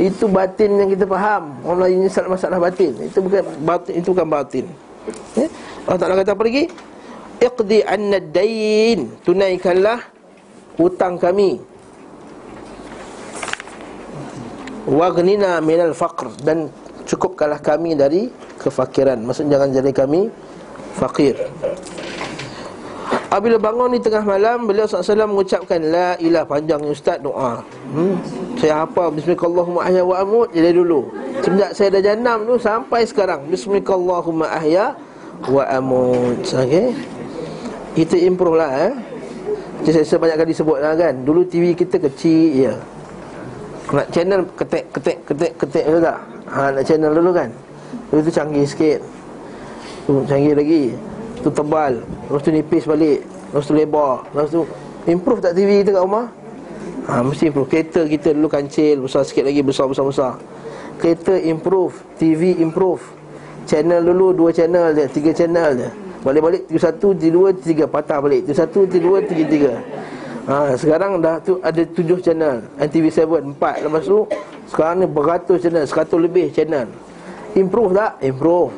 Itu batin yang kita faham. Orang Melayu ni masalah batin. Itu bukan batin, itu bukan batin. Allah Ta'ala kata apa lagi? Iqdi anna ad-dain. Tunaikanlah hutang kami. Waghnina minal faqr. Dan cukupkanlah kami dari kefakiran. Maksudnya jangan jadi kami fakir. Apabila bangun di tengah malam, beliau SAW mengucapkan la ilah. Panjangnya ustaz doa. Saya hafal bismikallahumma ahya wa amut dari dulu. Sejak saya dah janam tu sampai sekarang bismikallahumma ahya wa amut. Okey. Kita improve lah. Saya banyak kali sebut lah kan. Dulu TV kita kecil ya. Nak channel ketik tu tak? Ha, nak channel dulu kan. Lepas tu canggih sikit, tu canggih lagi, tu tebal, lepas tu nipis balik, lepas tu lebar, lepas tu improve tak TV kita kat rumah? Ha, mesti improve. Kereta kita dulu kancil, besar sikit lagi, besar. Kereta improve, TV improve. Channel dulu 2 channel je, 3 channel je. Balik-balik 1, 2, 3, patah balik 1, 2, 3. Ha, sekarang dah tu ada 7 channel, NTV7 4, lepas tu sekarang ni beratus channel, 100 lebih channel. Improve tak? Improve.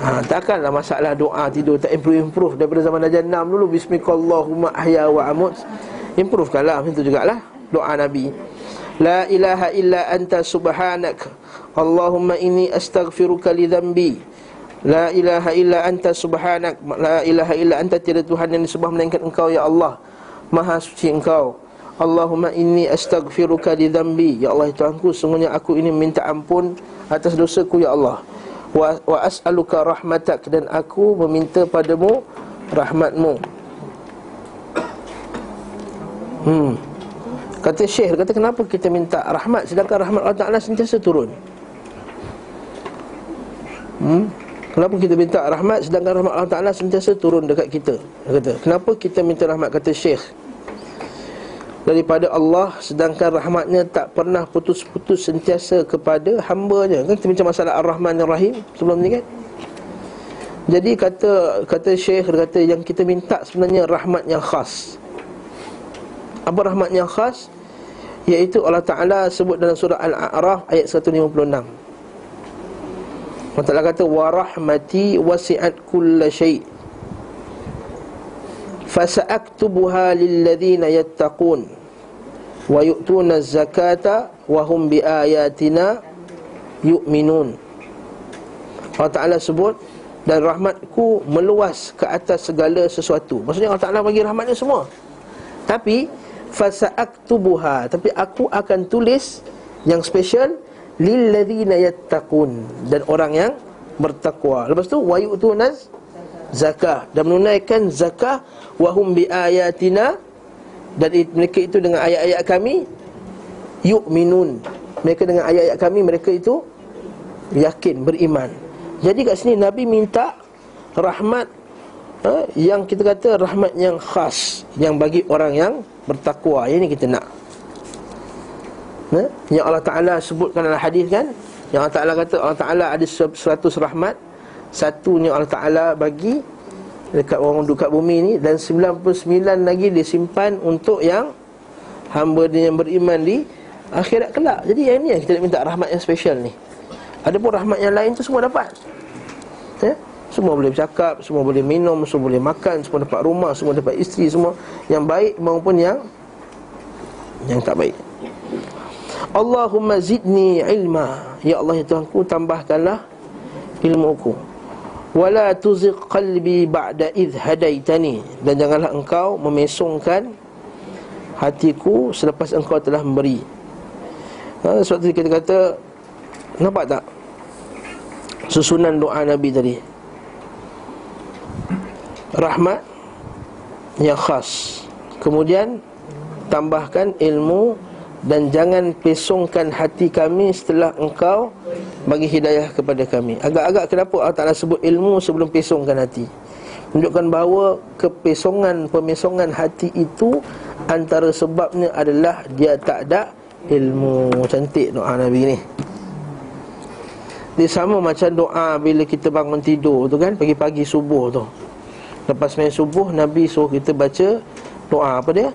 Ha, takkanlah masalah doa tidur tak improve daripada zaman dah janam dulu bismikallahumma ahya wa amut. Improve kanlah macam tu jugalah doa Nabi. La ilaha illa anta subhanak Allahumma inni astaghfiruka li dhanbi. La ilaha illa anta subhanak. La ilaha illa anta, tiada Tuhan yang disembah melainkan Engkau ya Allah. Maha suci Engkau. Allahumma inni astaghfiruka li dhanbi. Ya Allah Tuhanku, sungguhnya aku ini minta ampun atas dosaku, ya Allah. Wa as'aluka rahmatak, dan aku meminta padamu rahmatmu. Kata Syekh, kata kenapa kita minta rahmat sedangkan rahmat Allah Ta'ala sentiasa turun? Kenapa kita minta rahmat sedangkan rahmat Allah Ta'ala sentiasa turun dekat kita? Kata, kenapa kita minta rahmat, kata Syekh, daripada Allah sedangkan rahmatnya tak pernah putus-putus sentiasa kepada hamba-Nya? Kan kita bincang masalah Ar-Rahman Ar-Rahim sebelum ni kan. Jadi kata Syekh, kata yang kita minta sebenarnya rahmat yang khas. Apa rahmat yang khas? Iaitu Allah Ta'ala sebut dalam surah Al-A'raf ayat 156. Allah Ta'ala kata, wa rahmati wasi'at kulla syai' fasa'aktubuha lilladhina yattaqun wa yu'tuna az-zakata wa hum biayatina yu'minun. Allah Ta'ala sebut, dan rahmatku meluas ke atas segala sesuatu. Maksudnya Allah Ta'ala bagi rahmatnya semua. Tapi fasa'aktubuha, tapi aku akan tulis yang special lilladzina yattaqun, dan orang yang bertakwa. Lepas tu wa yu'tunaz zakah, dan menunaikan zakah, wahum biayatina, dan mereka itu dengan ayat-ayat kami yu'minun, mereka dengan ayat-ayat kami mereka itu yakin, beriman. Jadi kat sini Nabi minta rahmat yang kita kata rahmat yang khas, yang bagi orang yang bertakwa. Ini kita nak yang Allah Ta'ala sebutkan dalam hadis kan. Yang Allah Ta'ala kata Allah Ta'ala ada 100 rahmat. Satunya Allah Ta'ala bagi dekat orang duduk kat bumi ni, dan 99 lagi disimpan untuk yang hamba dia yang beriman di akhirat kelak. Jadi yang ni yang kita nak minta, rahmat yang special ni. Adapun rahmat yang lain tu semua dapat. Semua boleh bercakap, semua boleh minum, semua boleh makan, semua dapat rumah, semua dapat isteri, semua yang baik maupun yang tak baik. Allahumma zidni ilma. Ya Allah, ya Tuhanku, tambahkanlah ilmuku. Wala tuzigh qalbi ba'da idh hadaitani, dan janganlah engkau memesongkan hatiku selepas engkau telah memberi. Sebab tu kita kata, nampak tak susunan doa Nabi tadi? Rahmat yang khas, kemudian tambahkan ilmu, dan jangan pesongkan hati kami setelah engkau bagi hidayah kepada kami. Agak-agak kenapa Allah Ta'ala sebut ilmu sebelum pesongkan hati? Menunjukkan bahawa kepesongan-pemesongan hati itu antara sebabnya adalah dia tak ada ilmu. Cantik doa Nabi ni. Dia sama macam doa bila kita bangun tidur tu kan, pagi-pagi subuh tu. Lepas main subuh, Nabi suruh kita baca doa apa dia?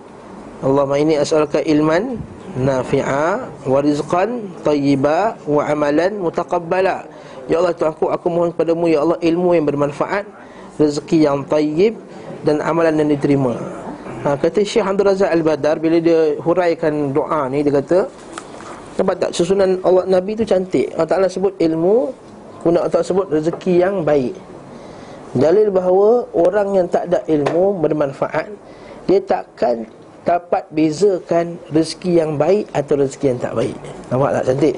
Allahumma inni as'aluka ilman nafi'a wa rizqan tayyiba wa amalan mutaqabbala. Ya Allah Tuhanku, aku mohon padamu ya Allah ilmu yang bermanfaat, rezeki yang tayyib, dan amalan yang diterima. Kata Syekh Abdul Razak Al-Badar bila dia huraikan doa ni, dia kata, nampak tak susunan Allah Nabi tu cantik. Allah Ta'ala sebut ilmu, kemudian Allah Ta'ala sebut rezeki yang baik. Dalil bahawa orang yang tak ada ilmu bermanfaat, dia takkan dapat bezakan rezeki yang baik atau rezeki yang tak baik. Nampak tak cantik?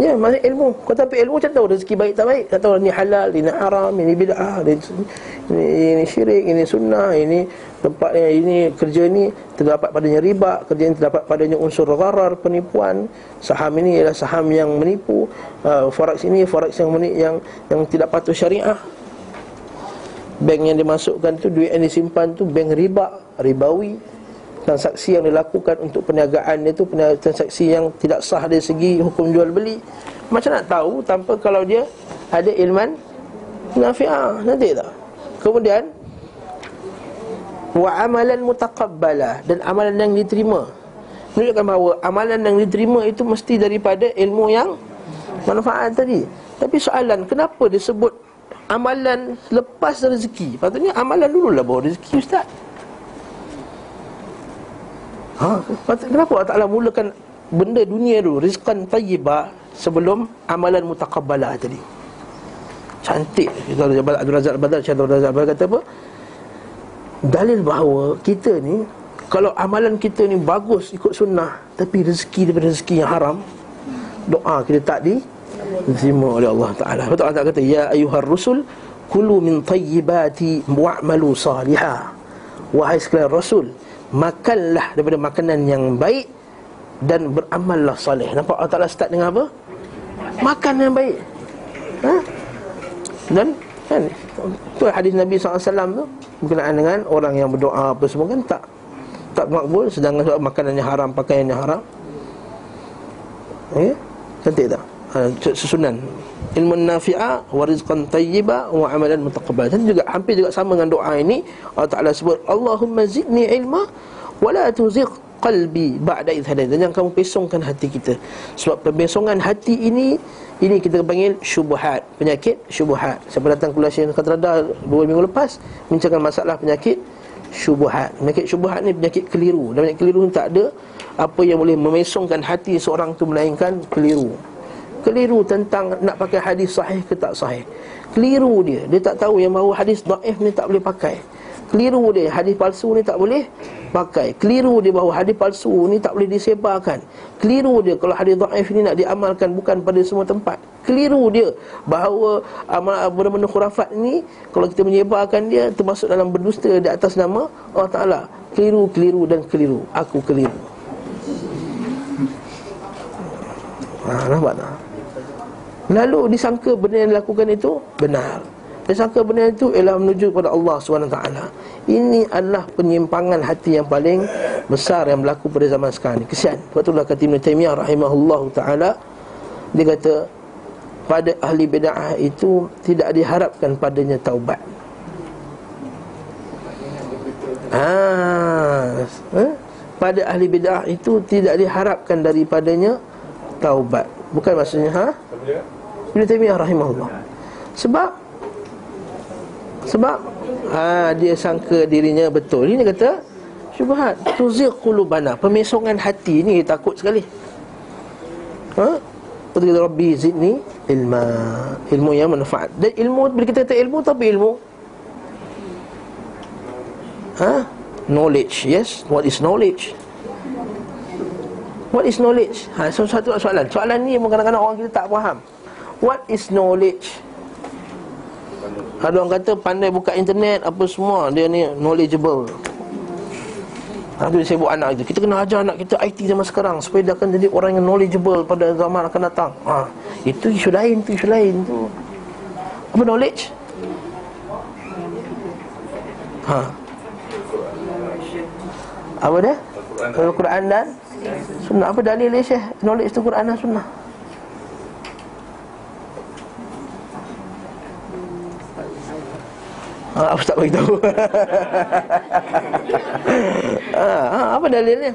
Ya, maksud ilmu. Kau tanpa ilmu macam tahu rezeki baik tak baik. Tak tahu ni halal, ini haram, ini bid'ah, ini syirik, ini sunnah, ini tempatnya, ini kerja ni terdapat padanya riba, kerja ni terdapat padanya unsur gharar, penipuan. Saham ini ialah saham yang menipu, forex ini forex yang tidak patuh syariah. Bank yang dimasukkan tu, duit yang disimpan tu bank riba, ribawi. Transaksi yang dilakukan untuk perniagaan dia tu transaksi yang tidak sah dari segi hukum jual beli. Macam nak tahu tanpa kalau dia ada ilman nafi'ah, nanti tak? Kemudian wa amalan mutaqabbala, dan amalan yang diterima. Menunjukkan bahawa amalan yang diterima itu mesti daripada ilmu yang manfaat tadi. Tapi soalan, kenapa disebut amalan lepas rezeki? Patutnya amalan dululah baru rezeki, ustaz. Kenapa Allah Ta'ala mulakan benda dunia tu, rizqan tayyibah, sebelum amalan mutaqabbala tadi? Cantik. Abdul Razak Al-Badar kata apa? Dalil bahawa kita ni Kalau amalan kita ni bagus ikut sunnah, tapi rezeki daripada rezeki yang haram, doa kita tak diterima oleh Allah Ta'ala. Betul Allah Ta'ala kata, ya ayuhar rusul kulu min tayyibati wa'amalu salihah. Wahai sekalian Rasul, makanlah daripada makanan yang baik dan beramallah soleh. Nampak Allah Ta'ala start dengan apa? Makan yang baik. Dan kan, tu hadis Nabi SAW tu berkenaan dengan orang yang berdoa apa semua kan tak makbul, sedangkan sebab makanannya haram, pakaiannya haram. Okey, cantik tak? Susunan ilmu nafi'ah wa rizqan tayyiba wa amalan mutaqabbal. Dan juga hampir juga sama dengan doa ini. Allah Taala sebut Allahumma zidni ilma wa la tuzigh qalbi ba'da idh hadaytani. Dan jangan kamu pesongkan hati kita, sebab pembesongan hati ini kita panggil syubhat, penyakit syubhat. Siapa datang kuliah Syekh Qadrada 2 minggu lepas bincangkan masalah penyakit syubhat. Penyakit syubhat ni penyakit keliru. Dan penyakit keliru ni tak ada apa yang boleh memesongkan hati seorang tu melainkan keliru. Keliru tentang nak pakai hadis sahih ke tak sahih. Keliru dia tak tahu yang bahawa hadis daif ni tak boleh pakai. Keliru dia, hadis palsu ni tak boleh pakai. Keliru dia bahawa hadis palsu ni tak boleh disebarkan. Keliru dia kalau hadis daif ni nak diamalkan bukan pada semua tempat. Keliru dia bahawa benda-benda khurafat ni kalau kita menyebarkan dia termasuk dalam berdusta di atas nama Allah Ta'ala. Keliru dan keliru. Aku keliru. Nampak tak? Lalu disangka benda yang dilakukan itu benar. Disangka benda itu ialah menuju kepada Allah SWT. Ini adalah penyimpangan hati yang paling besar yang berlaku pada zaman sekarang ini. Kesian. Sebab itulah kata Ibn Taymiyah rahimahullah ta'ala, dia kata pada ahli bid'ah itu tidak diharapkan padanya taubat. Pada ahli bid'ah itu tidak diharapkan daripadanya taubat. Bukan maksudnya Ibn Taymiyah rahimahullah. Sebab dia sangka dirinya betul. Ini kata syubhat, tuzigh qulubana, pemesongan hati ni takut sekali. Betul kata Rabbi zidni ilma, ilmu yang manfaat. Dan ilmu, bila kita kata ilmu, tapi ilmu knowledge. Yes, what is knowledge? What is knowledge? Satu soalan. Soalan ni kadang-kadang orang kita tak faham. What is knowledge? Ada orang kata pandai buka internet apa semua, dia ni knowledgeable. Itu saya buat anak kita. Kita kena ajar anak kita IT zaman sekarang supaya dia akan jadi orang yang knowledgeable pada zaman akan datang. Itu isu lain, itu isu lain tu. Apa knowledge? Apa dia? Al-Quran dan Sunnah. Apa dalil dia Syekh? Knowledge tu Quran dan Sunnah. Aku tak beritahu. Apa dalilnya?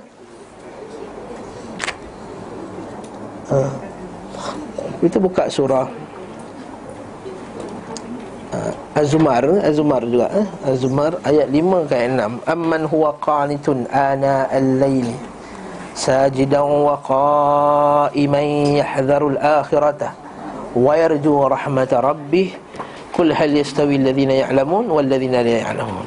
Kita buka surah Az-Zumar juga. Az-Zumar ayat 5 ke 6. Amman huwa qanitun ana al-laili sajidan wa qa'iman yahdharul akhirata wa yarju rahmata rabbih qul hal yastawi alladhina ya'lamun wal ladhina la ya'lamun.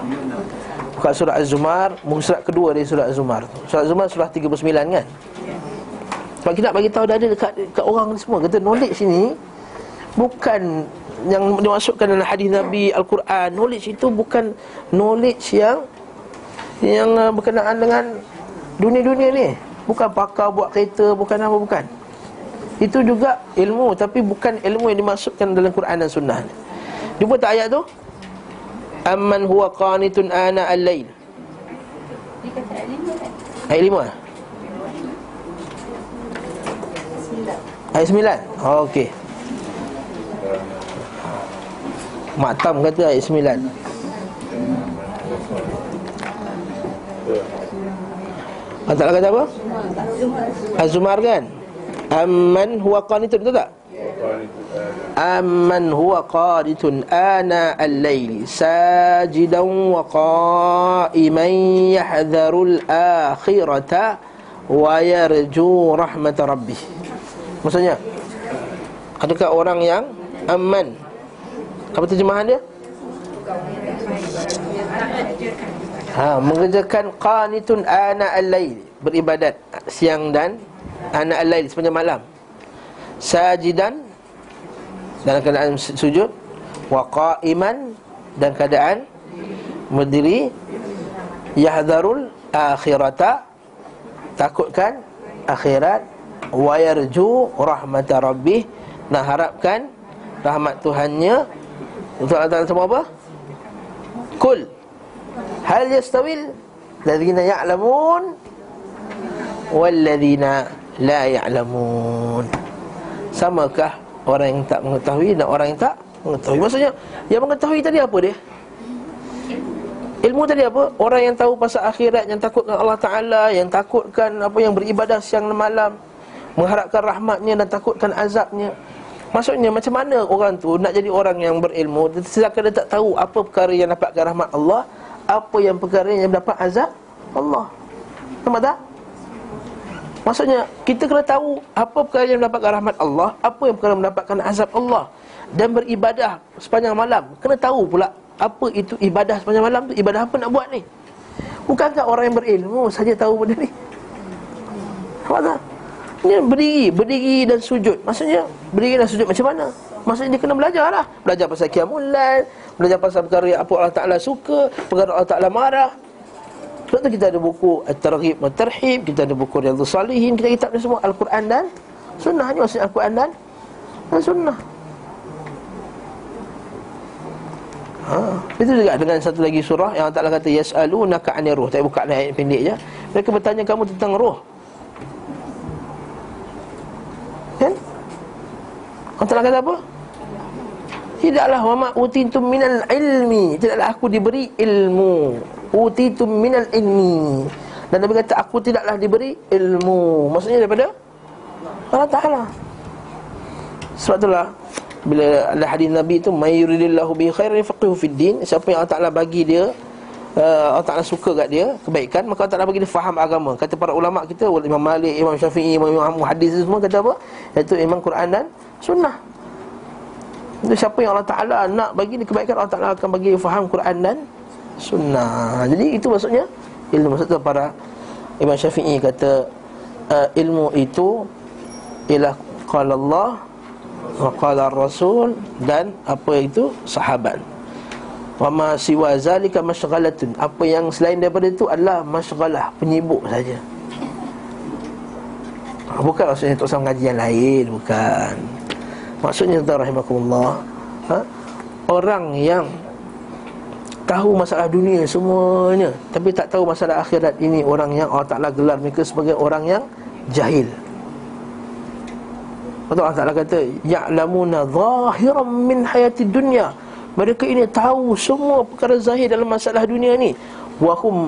Buka surah Az-Zumar, surat kedua dari surah Az-Zumar. Surah Az-Zumar surah 39 kan? Sebab kita nak bagi tahu dah ada dekat orang semua kata knowledge ini bukan yang dimaksudkan dalam hadis Nabi, Al-Quran. Knowledge itu bukan knowledge yang berkenaan dengan dunia-dunia ni. Bukan pakar buat kereta, bukan apa, bukan. Itu juga ilmu, tapi bukan ilmu yang dimaksudkan dalam Quran dan Sunnah. Jumpa tak ayat tu? Amman huwa qanitun ana al-lail. Dia kata ayat 5 kan? Ayat 9. Okey. Maktam kata ayat 9. Antara kata apa? Az-Zumar kan? Amman huwa qanitun, betul tak? Amman huwa qanitun ana al-laili sajidan wa qa'iman yahdharul akhirata wa yarju rahmat rabbih. Maksudnya adakah orang yang aman? Apa terjemahan dia? mengerjakan qanitun ana'al lail, beribadat siang dan ana'al lail, sepanjang malam. Sajidan, dalam keadaan sujud. Wa qa'iman, dan keadaan berdiri. Yahdharul akhirata, takutkan akhirat. Wa yarju rahmata rabbih, dan harapkan rahmat Tuhannya. Untuk Allah Ta'ala semua apa? Kul hal yastawil ladzina ya'lamun walladzina la ya'lamun, samakah orang yang tak mengetahui dan orang yang tak mengetahui? Maksudnya, yang mengetahui tadi apa dia? Ilmu tadi apa? Orang yang tahu pasal akhirat, yang takutkan Allah Ta'ala, yang takutkan apa, yang beribadah siang dan malam, mengharapkan rahmatnya dan takutkan azabnya. Maksudnya, macam mana orang tu nak jadi orang yang berilmu sedangkan dia tak tahu apa perkara yang dapatkan rahmat Allah, apa yang perkara yang dapat azab Allah? Nampak tak? Maksudnya, kita kena tahu apa perkara yang mendapatkan rahmat Allah, apa yang perkara mendapatkan azab Allah. Dan beribadah sepanjang malam, kena tahu pula apa itu ibadah sepanjang malam tu. Ibadah apa nak buat ni? Bukankah orang yang berilmu saja tahu benda ni? Nampak tak? Dia berdiri dan sujud. Maksudnya, berdiri dan sujud macam mana? Maksudnya, dia kena belajar lah. Belajar pasal qiyamul lail, belajar pasal perkara apa Allah Ta'ala suka, perkara Allah Ta'ala marah. Sebab tu kita ada buku At-Targhib wa Tarhib, kita ada buku Riyadhus Salihin, kitab-kitab ni semua Al-Quran dan Sunnah. Ni maksudnya Al-Quran dan Sunnah. Itu juga dengan satu lagi surah yang Allah Ta'ala kata yas'alunaka 'anil ruh. Saya buka ayat pendek je. Mereka bertanya kamu tentang roh. Kan? Allah Ta'ala kata apa? Tidaklah wa ma utitum minal ilmi, tidaklah aku diberi ilmu. Utitum minal ilmi, dan Nabi kata aku tidaklah diberi ilmu. Maksudnya daripada Allah Ta'ala. Sebab itulah bila ada hadis Nabi tu mayyuridillahu bi khairin faqihu fid din, siapa yang Allah Ta'ala bagi dia Allah Ta'ala suka kat dia kebaikan, maka Allah Ta'ala bagi dia faham agama. Kata para ulama kita, Imam Malik, Imam Syafi'i, Imam Hadis itu semua kata apa? Iaitu Imam Quran dan Sunnah. Jadi siapa yang Allah Ta'ala nak bagi dia kebaikan, Allah Ta'ala akan bagi dia faham Quran dan Sunnah. Jadi itu maksudnya ilmu. Maksudnya para Imam Syafi'i kata ilmu itu ialah qala Allah wa qala Rasul dan apa itu sahabat. Wa ma siwa zalika mashghalatun, apa yang selain daripada itu adalah mashghalah, penyibuk saja. Bukan maksudnya tak usah mengaji yang lain, bukan. Maksudnya rahimakumullah, orang yang tahu masalah dunia semuanya tapi tak tahu masalah akhirat, ini orang yang Allah Ta'ala gelar mereka sebagai orang yang jahil. Allah Ta'ala kata ya'lamuna zahiran min hayatid dunya, mereka ini tahu semua perkara zahir dalam masalah dunia ni. Wa hum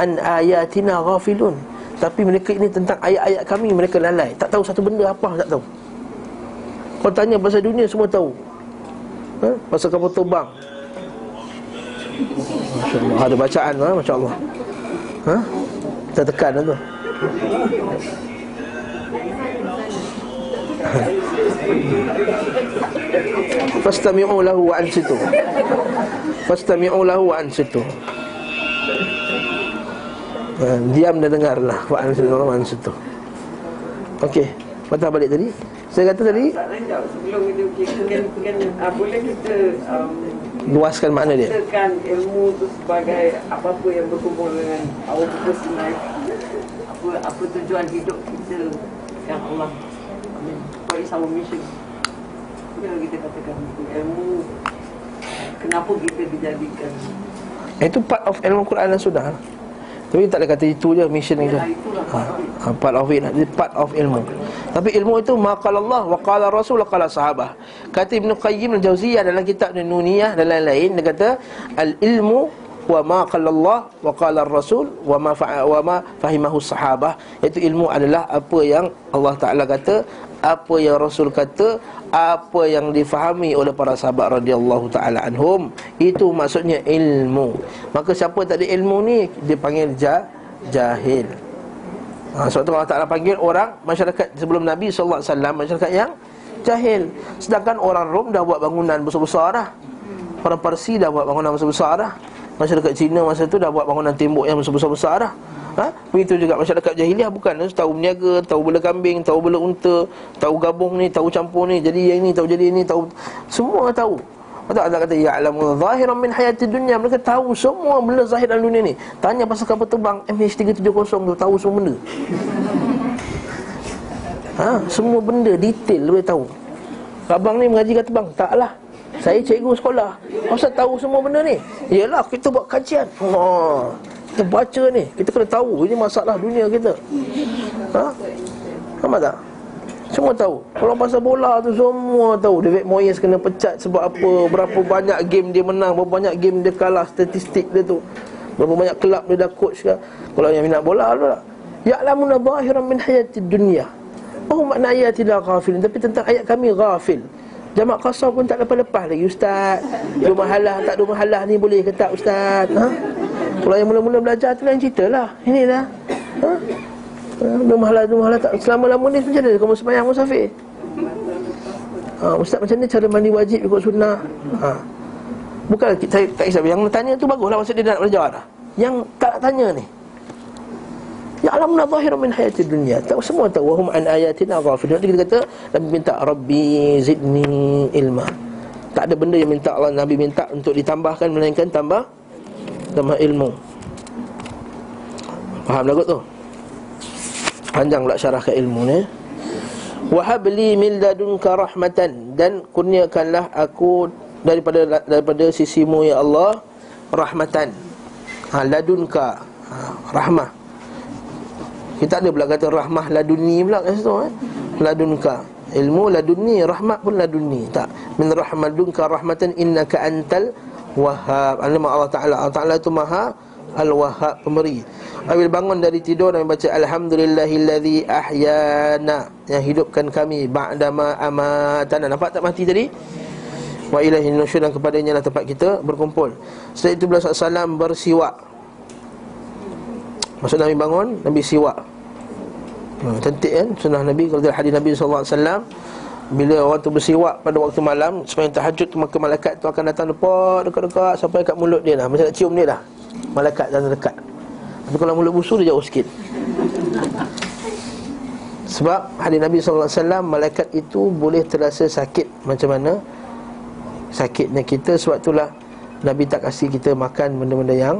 an ayatina ghafilun, tapi mereka ini tentang ayat-ayat kami mereka lalai, tak tahu satu benda apa, tak tahu. Kau tanya pasal dunia semua tahu. Pasal kapal terbang. Masya-Allah, ada bacaan lah, masya-Allah. Kita tekan dah tu. Fastami'u lahu wa ansitu. Fastami'u lahu wa ansitu. Diam dan dengarlah wa ansitu. Okey, patah balik tadi. Saya kata tadi sebelum itu kita boleh kita luaskan makna dia. Luaskan ilmu tu sebagai apa-apa yang berhubung dengan our personal, apa tujuan hidup kita yang Allah. What is our mission? Bila kita katakan ilmu, kenapa kita dijadikan? Itu part of ilmu Quran dan Sunnah. Tapi tak boleh kata itu je mission itu. Part of it, part of ilmu. Tapi ilmu itu maqala Allah wa qala Rasul wa qala sahabah. Kata Ibn Qayyim Al-Jawziyah dalam kitab An-Nuniyah dan lain-lain, dia kata al-ilmu wa ma qala Allah wa qala Rasul wa ma fahimahu sahabah, iaitu ilmu adalah apa yang Allah Ta'ala kata, apa yang Rasul kata, apa yang difahami oleh para sahabat radhiyallahu ta'ala anhum. Itu maksudnya ilmu. Maka siapa tak ada ilmu ni dipanggil jahil. Sebab tu Allah Ta'ala panggil orang masyarakat sebelum Nabi SAW masyarakat yang jahil. Sedangkan orang Rom dah buat bangunan besar-besar dah, orang Parsi dah buat bangunan besar-besar dah, masyarakat Cina masa tu dah buat bangunan tembok yang besar-besar dah. Begitu juga masyarakat jahiliah, bukan tahu berniaga, tahu bela kambing, tahu bela unta, tahu gabung ni, tahu campur ni, jadi yang ni, tahu jadi ini, tahu semua tahu. Maka Allah kata ya'lamu zahiran min hayati dunia, mereka tahu semua benda zahir dalam dunia ni. Tanya pasal kapal terbang MH370 tu, tahu semua benda. Semua benda detail boleh tahu. Abang ni mengaji kat terbang? Taklah. Saya cikgu sekolah. Ustaz tahu semua benda ni. Yalah, kita buat kajian. Kita baca ni, kita kena tahu ini masalah dunia kita. Faham tak? Semua tahu. Kalau pasal bola tu semua tahu. David Moyes kena pecat sebab apa, berapa banyak game dia menang, berapa banyak game dia kalah, statistik dia tu, berapa banyak kelab dia dah coach kan. Kalau yang minat bola tu lah, ya'lamuna zahiran min hayatid dunya. Oh, makna ayat tidak ghafil. Tapi tentang ayat kami ghafil. Jamak qasar pun tak lepas-lepas lagi ustaz. Dua mahalah, tak dua mahalah ni boleh ke tak ustaz? Kalau yang mula-mula belajar tu lain ceritalah. Inilah. Dua mahalah tak selama-lama ni macam mana kamu sembahyang musafir? Ustaz, macam ni cara mandi wajib ikut sunnah? Bukan saya tak kisah. Yang tanya tu baguslah, maksud dia nak belajar dah. Yang tak nak tanya ni, ya'lamuna zahiran min hayatid dunya, tahu semua tahu, wa hum an ayatina ghafilun. Dia kata Nabi minta rabbi zidni ilma. Tak ada benda yang minta Allah Nabi minta untuk ditambahkan melainkan tambah ilmu. Faham lagu tu? Panjang pula syarah ke ilmu ni. Wa habli min ladunka rahmatan, dan kurniakanlah aku daripada sisimu ya Allah rahmatan. Ladunka rahmah. Kita ada pula kata rahmah laduni pula kat situ Ladunka. Ilmu laduni, rahmat pun laduni. Tak. Min rahmadunka rahmatan innaka antal wahhab. Nama Allah Ta'ala. Allah Ta'ala itu maha al-wahhab, pemberi. Apabila bangun dari tidur dan baca alhamdulillahillazi ahyana, yang hidupkan kami ba'dama amatana. Nampak tak mati tadi? Wa ilaihi nusyur, dan kepadanya lah tempat kita berkumpul. Setelah itu beliau SAW bersiwak. Maksud Nabi bangun, Nabi siwak. Cantik kan sunnah Nabi. Kalau dalam hadis Nabi SAW, bila orang tu bersiwak pada waktu malam sembang tahajud tu, maka malaikat tu akan datang dekat-dekat sampai kat mulut dia lah, macam nak cium dia lah. Malaikat datang dekat. Tapi kalau mulut busur dia jauh sikit. Sebab hadis Nabi SAW, malaikat itu boleh terasa sakit. Macam mana sakitnya kita, sebab itulah Nabi tak kasih kita makan benda-benda yang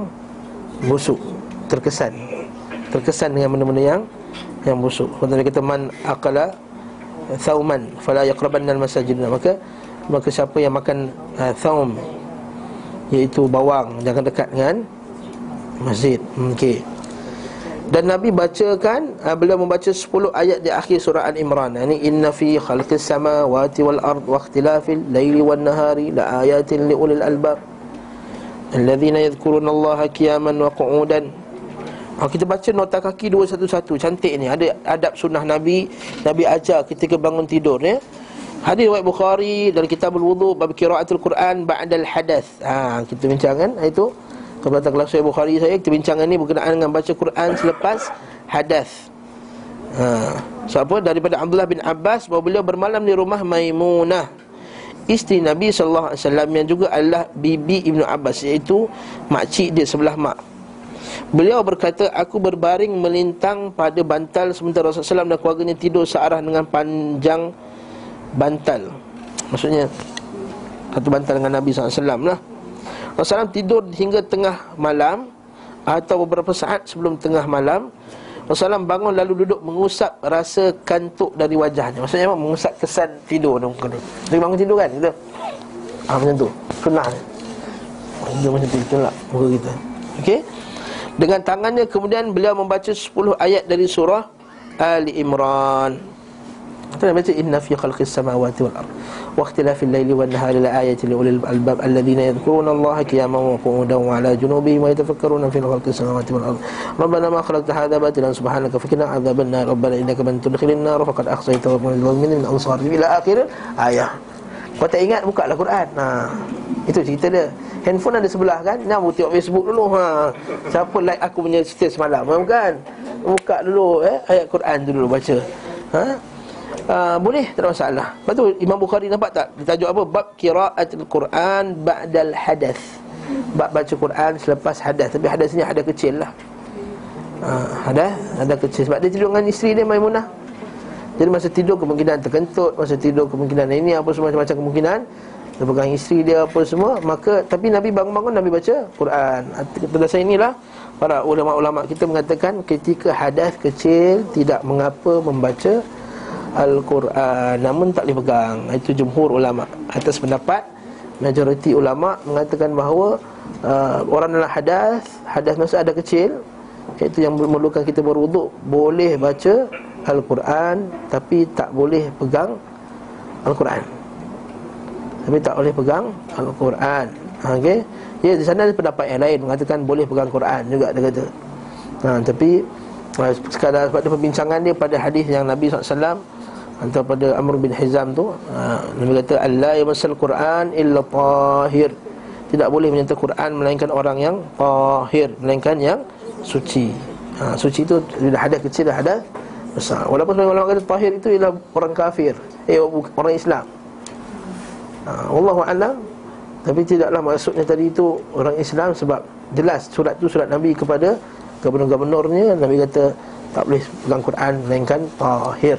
busuk. Terkesan dengan benda-benda yang busuk. Contohnya kita man aqala thauman fala yaqrabanna al-masajidna, maka siapa yang makan thaum, iaitu bawang, jangan dekat dengan masjid. Okey. Dan Nabi bacakan, beliau membaca 10 ayat di akhir surah Al Imran. Ini inna fi khalqis samawati wal ard wa ikhtilafil laili wan nahari la ayatin li ulil albab alladhina yadhkurunallaha qiyaman wa qu'udan. Kita baca nota kaki 211. Cantik ni. Ada adab sunnah Nabi. Nabi ajar ketika bangun tidur ya. Hadis riwayat Bukhari dari kitab al-Wuduk, bab qiraatul Quran ba'dal hadath. Kita bincangkan itu kepada kelas saya Bukhari saya, kita bincangkan ni berkenaan dengan baca Quran selepas hadath. Sebab daripada Abdullah bin Abbas bahawa beliau bermalam di rumah Maimunah, isteri Nabi sallallahu alaihi wasallam, yang juga adalah bibi Ibnu Abbas, iaitu makcik dia sebelah mak. Beliau berkata, aku berbaring melintang pada bantal sementara Rasulullah SAW dan keluarganya tidur searah dengan panjang bantal. Maksudnya satu bantal dengan Nabi SAW lah. Rasulullah SAW tidur hingga tengah malam atau beberapa saat sebelum tengah malam. Rasulullah SAW bangun lalu duduk mengusap rasa kantuk dari wajahnya. Maksudnya mengusap kesan tidur tu. Dia bangun tidur kan kita, macam tu. Sunah ni dia macam tu, tolak muka kita. Okey. Dengan tangannya kemudian beliau membaca 10 ayat dari surah Al Imran. Kita baca inna fi khalqis samawati wal ard wa ikhtilafil laili wan nahari la ayatin li ulil albab alladhina yadhkuruna Allaha qiyaman wa qu'udan wa 'ala junubihim wa yatafakkaruna fi khalqis samawati wal ard rabbana ma khalaqta hadha batilan subhanaka faqina 'adzaban nar rabbana innaka man tudkhilin nar faqad akhsaytahu wa man yudhlil min ansar ila akhir ayat. Kau tak ingat, bukalah Quran. Itu cerita dia. Handphone ada sebelah kan, nak tengok Facebook dulu. Siapa like aku punya status semalam, bukan? Buka dulu ayat Quran dulu, baca. Boleh, tak ada masalah. Lepas tu Imam Bukhari nampak tak? Tajuk apa? Bab qiraatul Quran ba'dal hadath. bab baca Quran selepas hadas. Tapi hadas ni hadas kecil lah. Hadas kecil. Sebab dia tidur dengan isteri dia Maimunah. Jadi masa tidur kemungkinan terkentut, masa tidur kemungkinan ini apa semua macam-macam kemungkinan. Dia pegang isteri dia apa semua. Maka tapi Nabi bangun-bangun Nabi baca Quran. Berdasarkan inilah para ulama-ulama kita mengatakan ketika hadas kecil tidak mengapa membaca Al-Quran, namun tak boleh pegang. Itu jumhur ulama. Atas pendapat majoriti ulama mengatakan bahawa orang dalam hadas masa ada kecil, iaitu yang memerlukan kita berwuduk, boleh baca Al-Quran tapi tak boleh pegang Al-Quran. Okey. Ya, di sana ada pendapat yang lain mengatakan boleh pegang Quran juga dia kata. Tapi sekadar pada perbincangan dia pada hadis yang Nabi SAW atau pada Amr bin Hizam tu, Nabi kata alla yamassal Quran illa tahir, tidak boleh menyentuh Quran melainkan orang yang tahir, melainkan yang suci. Suci itu hadas kecil dan hadas besar. Walaupun sebagian ulama kata tahir itu ialah orang kafir, orang Islam. Wallahu a'lam. Tapi tidaklah maksudnya tadi itu orang Islam, sebab jelas surat tu surat Nabi kepada gubernur-gubernurnya. Nabi kata tak boleh pegang Quran melainkan tahir.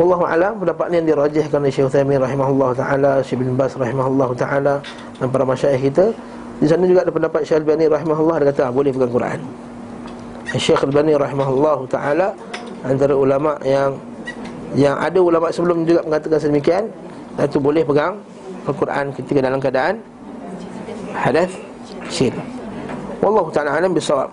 Wallahu a'lam. Pendapat ni yang dirajihkan oleh Syekh Uthman rahimahullah taala, Syekh bin Bas rahimahullah taala dan para masyayikh kita. Di sana juga ada pendapat Syekh Al-Bani rahimahullah, dia kata boleh pegang Quran. Syekh Al-Bani rahimahullah taala antara ulama yang ada ulama sebelum juga mengatakan sedemikian, iaitu boleh pegang Al-Quran ketika dalam keadaan hadas kecil. Wallahu ta'ala alam bisawab.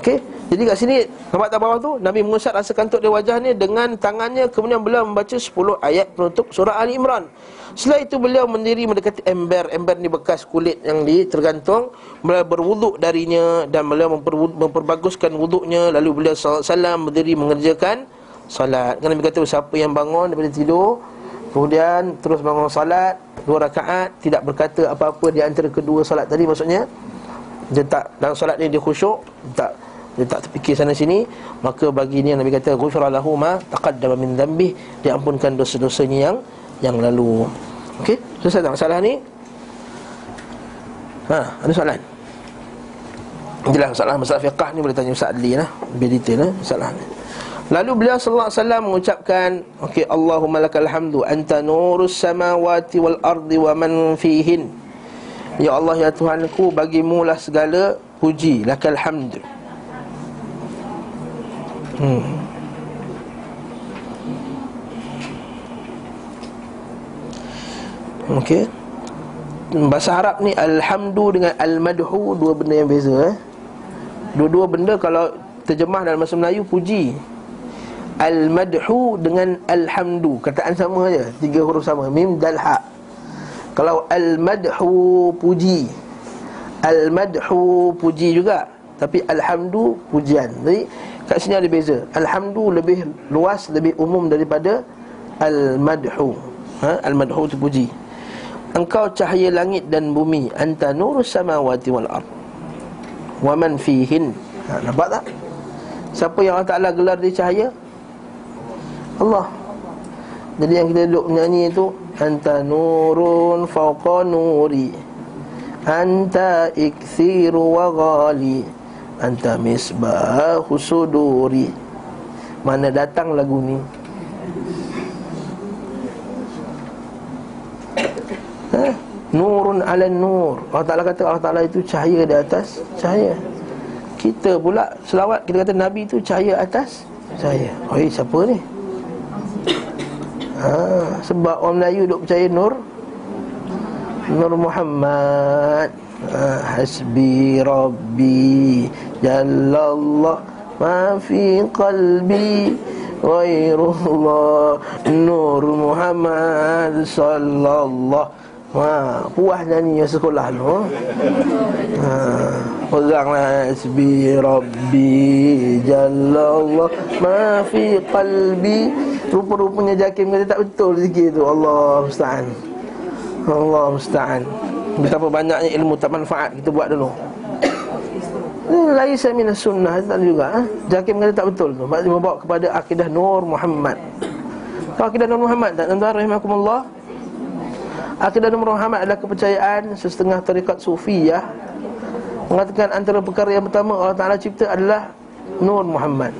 Okey, jadi kat sini nampak tak bawah tu Nabi mengusap rasa kentut di wajahnya dengan tangannya, kemudian beliau membaca 10 ayat penutup surah Al Imran. Setelah itu beliau mendiri mendekati ember ni bekas kulit yang tergantung. Beliau berwuduk darinya dan beliau memperbaguskan wuduknya, lalu beliau salam berdiri mengerjakan salat. Kan Nabi kata siapa yang bangun daripada tidur kemudian terus bangun salat 2 rakaat, tidak berkata apa-apa di antara kedua salat tadi, maksudnya dia tak dalam solat ni dia khusyuk, dia tak terfikir sana sini, maka bagi ni Nabi kata ghufra lahu ma taqaddama min dhanbi, diampunkan dosa-dosanya yang lalu. Okey, selesai tak masalah ni? Ada soalan? Jelas masalah fiqh ni boleh tanya Ustaz Ali lah, lebih detail lah masalah ni. Lalu beliau sallallahu alaihi wasallam mengucapkan, okey, Allahumma lakal hamdu anta nurus samawati wal ardi wa man fihin. Ya Allah, ya Tuhanku, bagimu lah segala puji. Lakal hamd. Okey. Bahasa Arab ni alhamdu dengan al-madhu dua benda yang beza. Dua-dua benda kalau terjemah dalam bahasa Melayu puji. Al-madhu dengan alhamdu kataan sama aja, 3 huruf sama, mim dal ha. Kalau al-madhu puji, al-madhu puji juga, tapi alhamdu pujian. Jadi kat sini ada beza. Alhamdu lebih luas, lebih umum daripada al-madhu. Al-madhu tu puji. Engkau cahaya langit dan bumi, anta nurus samawati wal ard wa man fihin. Nampak tak? Siapa yang Allah Ta'ala gelar dia cahaya? Allah. Jadi yang kita duduk menyanyi itu anta nurun fawqa nuri, anta ikthiru wa ghali, anta misbahu suduri. Mana datang lagu ni? Nurun ala nur. Allah Ta'ala kata Allah Ta'ala itu cahaya di atas cahaya. Kita pula selawat, kita kata Nabi itu cahaya atas cahaya. Oi, siapa ni? Sebab orang Melayu duk percaya Nur Muhammad. Hasbi Rabbi Jallallah ma fi qalbi ghairullah Nur Muhammad sallallahu. Puas nyanyi sekolah tu. Peganglah hasbi Rabbi Jallallah ma fi qalbi. Rupa-rupanya Jakim kata tak betul sikit tu. Allah musta'an. Betapa banyaknya ilmu tak manfaat kita buat dulu. Laisa minas sunnah tak juga. Jakim kata tak betul tu. Maksudnya membawa kepada akidah Nur Muhammad. Akidah Nur Muhammad tak tuan-tuan rahimakumullah. Akidah Nur Muhammad adalah kepercayaan sesetengah tarikat sufiyah. Mengatakan antara perkara yang pertama Allah Ta'ala cipta adalah Nur Muhammad.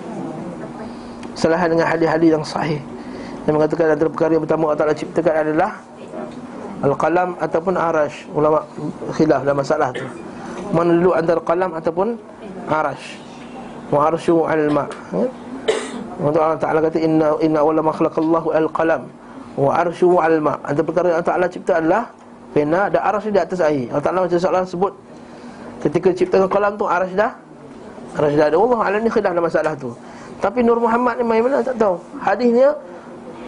Selahan dengan hadis-hadis yang sahih yang mengatakan antara perkara yang pertama Allah Ta'ala ciptakan adalah Al-Qalam ataupun Arash. Ulama khilaf dalam masalah tu, mana dulu antara Qalam ataupun Arash. Wa arsyu al-ma'. Allah Ta'ala kata inna awwala ma khalaqallahu al-qalam wa arsyu al-ma'. Antara perkara yang Allah Ta'ala cipta adalah pena dan Arash di atas air. Allah Ta'ala macam seolah sebut ketika ciptakan kolam tu Arash dah ada. Allah Ta'ala ni khilaf dalam masalah tu. Tapi Nur Muhammad ni Maimunah tak tahu. Hadisnya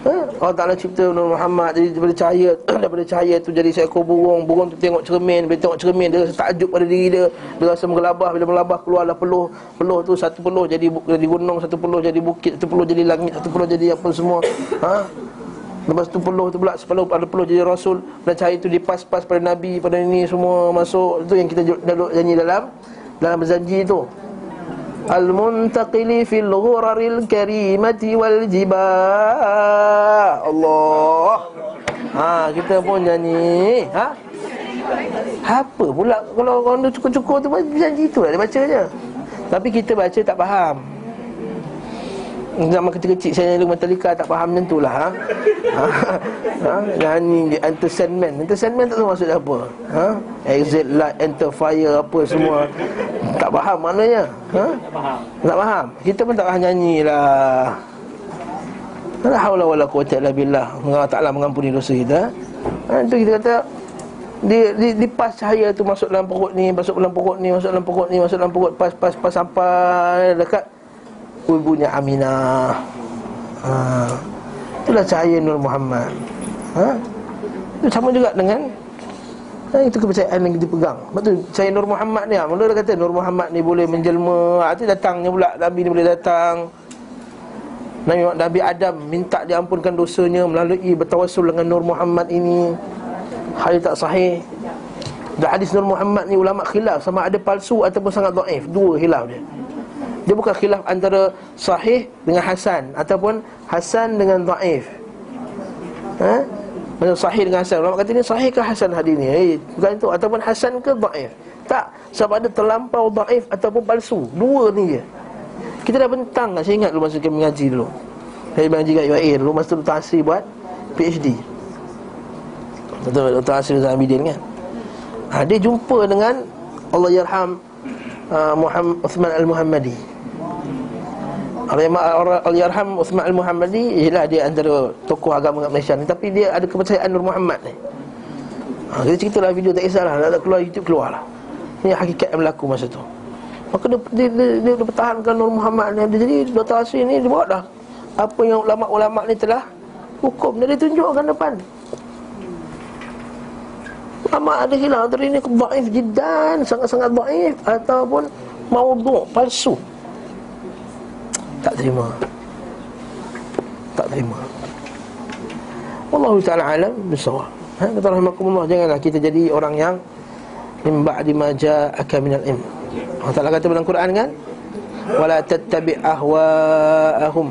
Allah Ta'ala cipta Nur Muhammad jadi daripada cahaya tu jadi seekor burung tu tengok cermin, dia rasa takjub pada diri dia. Dia rasa menggelabah, bila menggelabah keluarlah peluh tu, satu peluh jadi gunung, satu peluh jadi bukit, satu peluh jadi langit, satu peluh jadi apa semua. Lepas tu peluh tu pula peluh jadi Rasul. Dan cahaya tu dipas-pas pada Nabi, pada ini semua masuk. Itu yang kita nyanyi dalam berjanji tu. Al-muntaqili fil ghuraril karimati wal jibaa. Allah. Kita pun nyanyi. Apa pula kalau orang tu cukur-cukur tu berjanji tu lah dia baca je. Tapi kita baca tak faham. Zaman kecil-kecil saya nyanyi Metallica tak faham macam tu lah. Nyanyi Enter Sandman. Enter Sandman tak tahu maksud apa. Exit Light, Enter Fire apa semua. Tak faham maknanya. Tak faham. Kita pun tak faham nyanyi lah. La haula wala quwwata illa billah. Allah Ta'ala mengampuni dosa kita. Itu kita kata Dipas cahaya tu masuk dalam perut ni, pas sampai dekat ibunya Aminah. Itulah cahaya Nur Muhammad. Itu sama juga dengan itu kepercayaan yang kita pegang. Sebab tu cahaya Nur Muhammad ni mula dia kata Nur Muhammad ni boleh menjelma. Itu datangnya pula Nabi ni boleh datang. Nabi Adam minta diampunkan dosanya melalui bertawassul dengan Nur Muhammad ini. Hadis tak sahih. Dan hadis Nur Muhammad ni ulama khilaf sama ada palsu ataupun sangat dhaif. Dua khilaf dia. Dia bukan khilaf antara sahih dengan hasan ataupun hasan dengan dhaif. Macam sahih dengan hasan. Ulama kata ni sahih ke hasan hadis ni? Bukan itu ataupun hasan ke dhaif. Tak, sebab ada terlampau dhaif ataupun palsu. Dua ni je. Kita dah bentang tak? Saya ingat dulu masa kita mengaji dulu. Saya mengaji kat UAE dulu masa tu tahsil buat PhD. Dr. Hasri Zahidin kan. Dia jumpa dengan Allahyarham Uthman Al-Muhammadi. Allahyarham Uthman Al-Muhammadi ialah dia antara tokoh agama kat Malaysia ni, tapi dia ada kepercayaan Nur Muhammad ni. Kita ceritalah video, tak kisahlah, nak keluar YouTube keluarlah. Ini hakikat yang berlaku masa tu. Maka dia pertahankan Nur Muhammad ni. Jadi Dr. Hasri ni dia buat dah apa yang ulama-ulama ni telah hukum, dia tunjukkan depan. Ulama ada khilaf antara ini dhaif jiddan, sangat-sangat dhaif, ataupun maudhu', palsu. Tak terima. Wallahu ta'ala alam bisawab. Kata rahmatullah, janganlah kita jadi orang yang min ba'di ma ja'aka minal ilm. Allah Ta'ala kata dalam Quran kan, wala tattabi' ahwa'ahum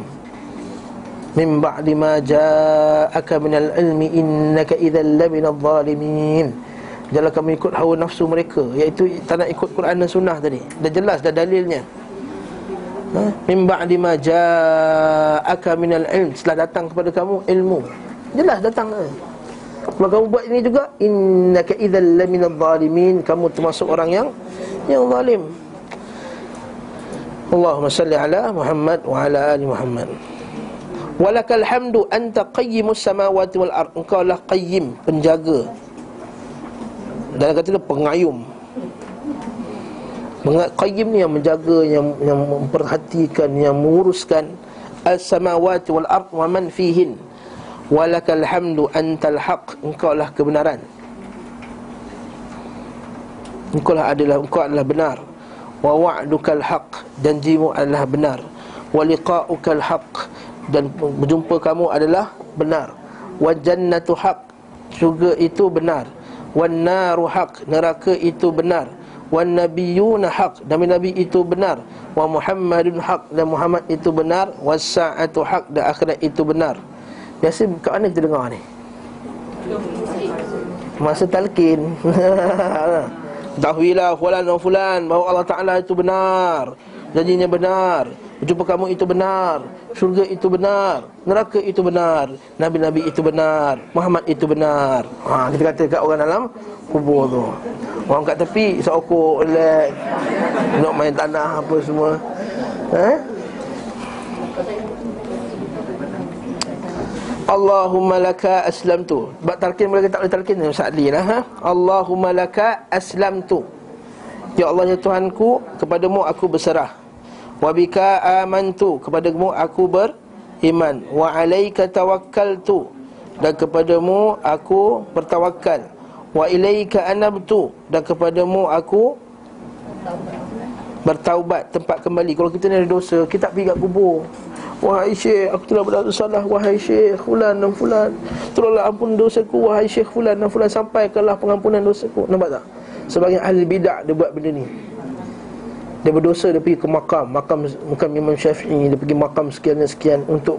min ba'di ma ja'aka minal ilmi innaka idzal laminadh dhalimin. Janganlah kamu ikut hawa nafsu mereka, iaitu tak nak ikut Quran dan Sunnah tadi. Dah jelas dah dalilnya. Min ba'di ma ja'aka minal ilm, setelah datang kepada kamu ilmu. Jelas datang. Kalau kamu buat ini juga, innaka idzal laminadh dhalimin, kamu termasuk orang yang zalim. Allahumma salli ala Muhammad wa ala ali Muhammad. Walakal hamdu anta qayyimus samawati wal ard. Engkau lah qayyim, penjaga. Dan kata dia pengayum. Qayyim ni yang menjaga, yang memperhatikan, yang menguruskan. As-samawati wal ard wa man fihin. Walakal hamdu antal haq. Engkau lah kebenaran. Engkau adalah benar. Wa wa'dukal haq, janjimu adalah benar. Wa liqa'ukal haq, dan berjumpa kamu adalah benar. Wa jannatu haq, syurga itu benar. Wan naru haq, neraka itu benar. Wan nabiyuna haq, nabi-nabi itu benar. Wa Muhammadun haq, dan Muhammad itu benar. Was sa'atu haq, dan akhirat itu benar. Biasa kat mana kita dengar ni? masa talqin. Tahwilah fulan wa fulan bahawa Allah Ta'ala itu benar, janjinya benar, jumpa kamu itu benar, syurga itu benar, neraka itu benar, nabi-nabi itu benar, Muhammad itu benar. Ha, kita kata kat orang dalam kubur tu, orang kat tepi sokok, relax, nak main tanah apa semua. Allahumma laka aslamtu. Sebab talqin boleh tak boleh talqin ni Sa'li lah, ha? Allahumma laka aslamtu. Ya Allah, ya Tuhanku, kepadamu aku berserah. Wa bika amantu, kepadamu aku beriman. Wa alaika tawakkaltu, dan kepadamu aku bertawakal. Wa ilaika anabtu, dan kepadamu aku bertaubat, tempat kembali. Kalau kita ni ada dosa, kita tak pergi kat kubur. Wahai Syekh, aku telah berlaku salah. Wahai Syekh fulan dan fulan, tolonglah ampun dosaku. Wahai Syekh fulan dan fulan, sampaikanlah pengampunan dosaku. Nampak tak? Sebagian ahli bidah' dia buat benda ni. Dia berdosa, dia pergi ke makam Imam Syafi'i, dia pergi makam sekian-sekian untuk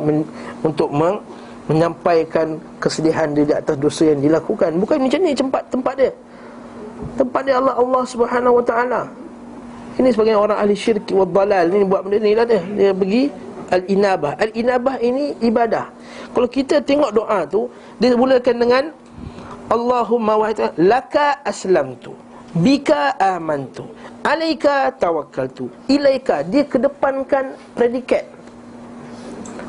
menyampaikan kesedihan dia di atas dosa yang dilakukan. Bukan macam ni tempat dia. Tempat dia Allah Subhanahu Wa Taala. Ini sebagian orang ahli syirik wa dalal ni buat benda ni lah dia. Dia pergi al-inabah. Al-inabah ini ibadah. Kalau kita tengok doa tu, dia mulakan dengan Allahumma wa laka aslamtu, bika amantu, alaika tawakkaltu, ilaika. Dia kedepankan predikat.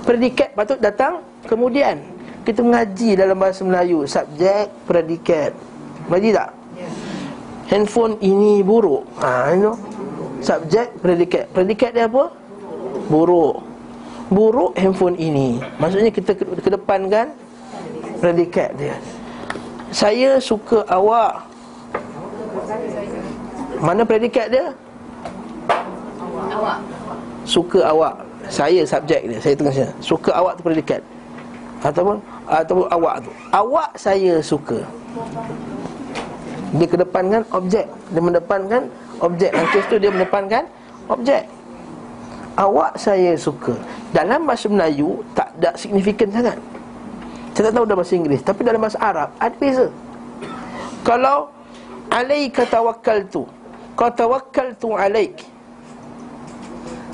Predikat patut datang kemudian. Kita mengaji dalam bahasa Melayu, subjek, predikat. Mengaji tak? Handphone ini buruk. You know? Subjek, predikat. Predikat dia apa? Buruk. Buruk handphone ini, maksudnya kita kedepankan predikat dia. Saya suka awak. Mana predikat dia? Awak. Suka awak. Saya subjek dia. Saya tengah sini. Suka awak tu predikat. Ataupun awak tu. Awak saya suka. Dia kedepankan objek. Dia mendepankan objek. Langkis tu dia mendepankan objek. Awak saya suka. Dalam bahasa Melayu tak ada signifikan sangat. Saya tak tahu dalam bahasa Inggeris, tapi dalam bahasa Arab ada beza. Kalau alaika tawakkaltu, ka tawakkaltu alaik,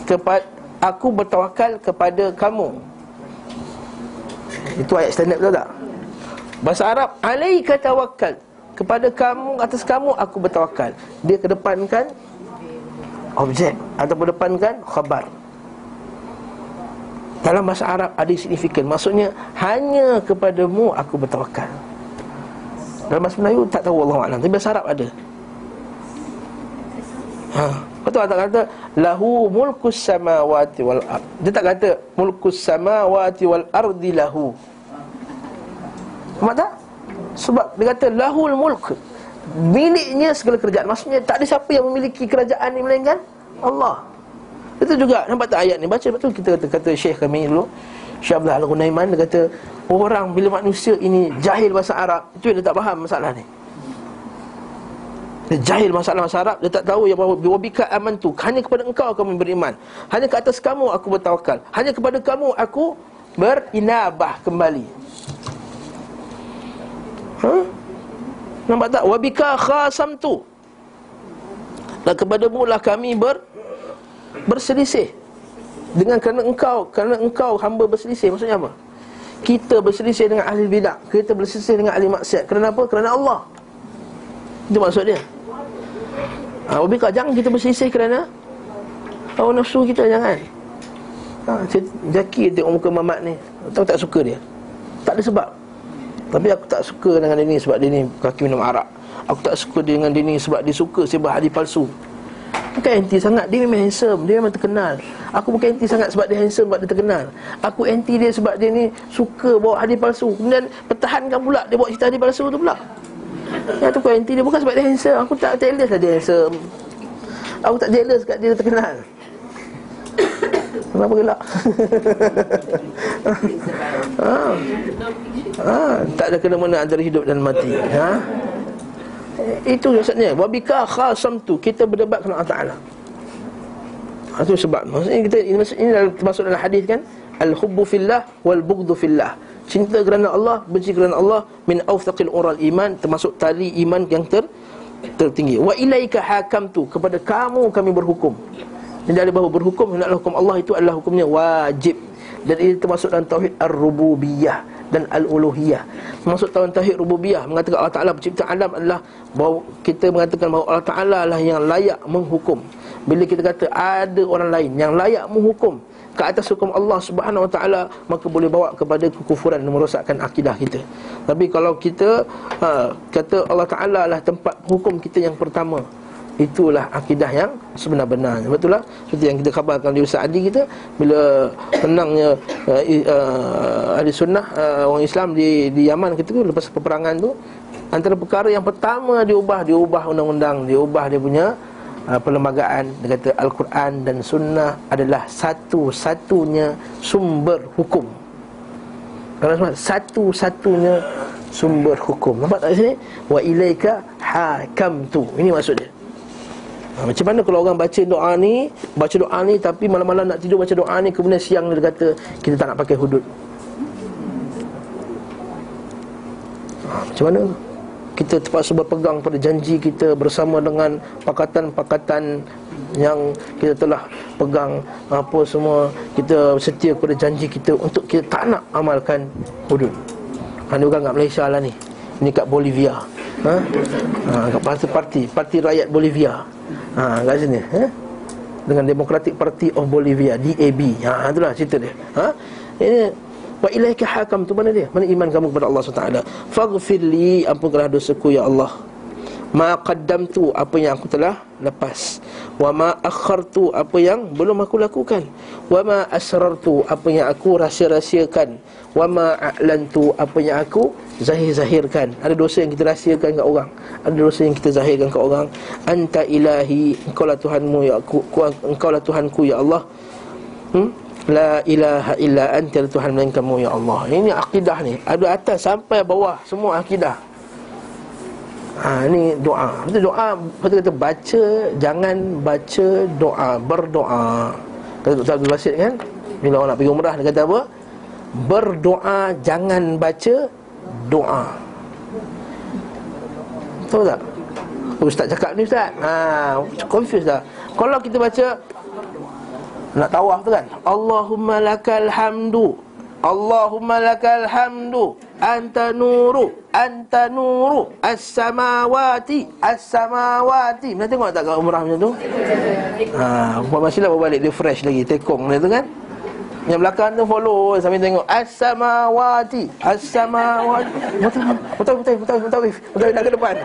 kepada aku bertawakal kepada kamu. Itu ayat standard betul tak? Bahasa Arab alaika tawakkal, kepada kamu, atas kamu aku bertawakal. Dia kedepankan objek atau berdepankan khabar. Dalam bahasa Arab ada signifikan. Maksudnya hanya kepadamu aku bertawakal. Dalam bahasa Melayu tak tahu, Allahu a'lam. Tapi bahasa Arab ada. Betul tak kata lahu mulkus samawati wal ard. Dia tak kata mulkus samawati wal ardi lahu. Faham tak? Sebab dia kata lahul mulk, miliknya segala kerajaan. Maksudnya tak ada siapa yang memiliki kerajaan ni melainkan Allah. Itu juga nampak tak ayat ni? Baca betul kita kata Syekh kami dulu, Syekh Abdul Al-Ghunaiman, dia kata orang bila manusia ini jahil bahasa Arab, itu dia tak faham masalah ni. Dia jahil masalah bahasa Arab, dia tak tahu yang wabika amantu, hanya kepada engkau kami beriman, hanya ke atas kamu aku bertawakal, hanya kepada kamu aku berinabah kembali. Nampak tak? Wabika khasamtu, dan kepadamu lah kami berselisih. Dengan kerana engkau hamba berselisih. Maksudnya apa? Kita berselisih dengan ahli bidah, kita berselisih dengan ahli maksiat. Kerana apa? Kerana Allah. Itu maksud dia. Wabika, jangan kita berselisih kerana hawa nafsu kita, jangan. Jakim tengok muka Mamat ni, tahu tak suka dia. Tak ada sebab. Tapi aku tak suka dengan dia ni sebab dia ni kaki minum arak. Aku tak suka dia dengan dia ni sebab dia suka sebar hadis palsu. Bukan anti sangat, dia memang handsome, dia memang terkenal. Aku bukan anti sangat sebab dia handsome, sebab dia terkenal. Aku anti dia sebab dia ni suka bawa hadis palsu. Kemudian pertahankan pula dia bawa cerita hadis palsu tu pula. Yang tu aku anti dia bukan sebab dia handsome. Aku tak jealous lah dia handsome. Aku tak jealous kat dia terkenal. Kenapa gelak? Tak ada kena-mena antara hidup dan mati. Itu maksudnya wabika khasamtu, kita berdebat dengan Allah Ta'ala. Itu sebab maksudnya kita, ini termasuk dalam hadis kan, al-hubbu fillah wal-bughdhu fillah. Cinta kerana Allah, benci kerana Allah, min awthaqil ural iman, termasuk tali iman yang tertinggi. Wa ilaika hakamtu, kepada kamu kami berhukum. Ini dari bahawa berhukum, hendaklah hukum Allah itu adalah hukumnya wajib. Dan ini termasuk dalam tauhid ar-rububiyah dan al-uluhiyah. Termasuk dalam tauhid rububiyah, mengatakan Allah Ta'ala pencipta alam adalah bahawa kita mengatakan bahawa Allah Ta'ala lah yang layak menghukum. Bila kita kata ada orang lain yang layak menghukum ke atas hukum Allah Subhanahu Wa Ta'ala, maka boleh bawa kepada kekufuran dan merosakkan akidah kita. Tapi kalau kita kata Allah Ta'ala lah tempat hukum kita yang pertama, itulah akidah yang sebenar-benarnya. Sebab itulah seperti yang kita khabarkan di Ustaz Adi kita, bila menangnya ahli sunnah orang Islam di Yaman ketika lepas peperangan tu, antara perkara yang pertama diubah undang-undang, diubah dia punya perlembagaan. Dia kata Al-Quran dan Sunnah adalah satu-satunya sumber hukum. Satu-satunya sumber hukum. Nampak tak sini? Wa ilaika hakamtu. Ini maksudnya. Macam mana kalau orang baca doa ni tapi malam-malam nak tidur baca doa ni, kemudian siang dia kata kita tak nak pakai hudud. Macam mana? Kita terpaksa berpegang pada janji kita bersama dengan pakatan-pakatan yang kita telah pegang, apa semua kita setia kepada janji kita untuk kita tak nak amalkan hudud. Ini bukan kat Malaysia lah ni. Ini kat Bolivia. Kat parti rakyat Bolivia. Kat sini dengan Democratic Party of Bolivia, DAB. Itulah cerita dia. Ini wa ilaika hakam tu mana dia? Mana iman kamu kepada Allah SWT? Faghfirli, ampunkanlah dosaku ya Allah. Ma qaddamtu, apa yang aku telah lepas. Wa ma akhartu, apa yang belum aku lakukan. Wa ma asrartu, apa yang aku rahsia-rahsiakan. Wa ma a'lantu, apa yang aku zahir-zahirkan. Ada dosa yang kita rahsiakan kat orang, ada dosa yang kita zahirkan kat orang. Anta ilahi, engkaulah Tuhanmu ya aku, engkaulah Tuhanku ya Allah. La ilaha illa anta, Tuhan melainkan mu ya Allah. Ini akidah ni, ada atas sampai bawah semua akidah. Ini doa. Betul doa, betul kata baca, jangan baca doa, berdoa. Kata Dr. Abdul Basit kan, bila orang nak pergi umrah dia kata apa? Berdoa jangan baca doa. Tahu tak? Ustaz cakap ni Ustaz, confuse dah. Kalau kita baca nak tawaf tu kan, Allahumma lakal hamdu, Allahumma lakal hamdu, anta nuru as-samawati, as-samawati. Mana tengok tak kat umrah macam tu? Umpama silap berbalik dia fresh lagi, tekong dia tu kan. Yang belakang tu follow sambil tengok as-samawati, as-samawati. Mutawif dah ke depan.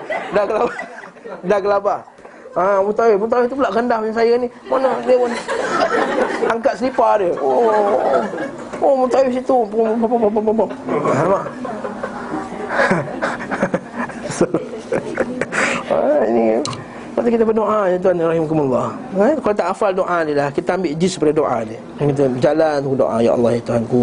Dah gelabah. Mutawif tu pula rendah macam saya ni. Mana dia pun angkat selipar dia. Oh mutawif situ. Alamak. Ini patut kita berdoa ya tuan rahimakumullah. Kalau tak hafal doa ni dah, kita ambil jis daripada doa ni. Kita berjalan berdoa, ya Allah ya Tuhanku,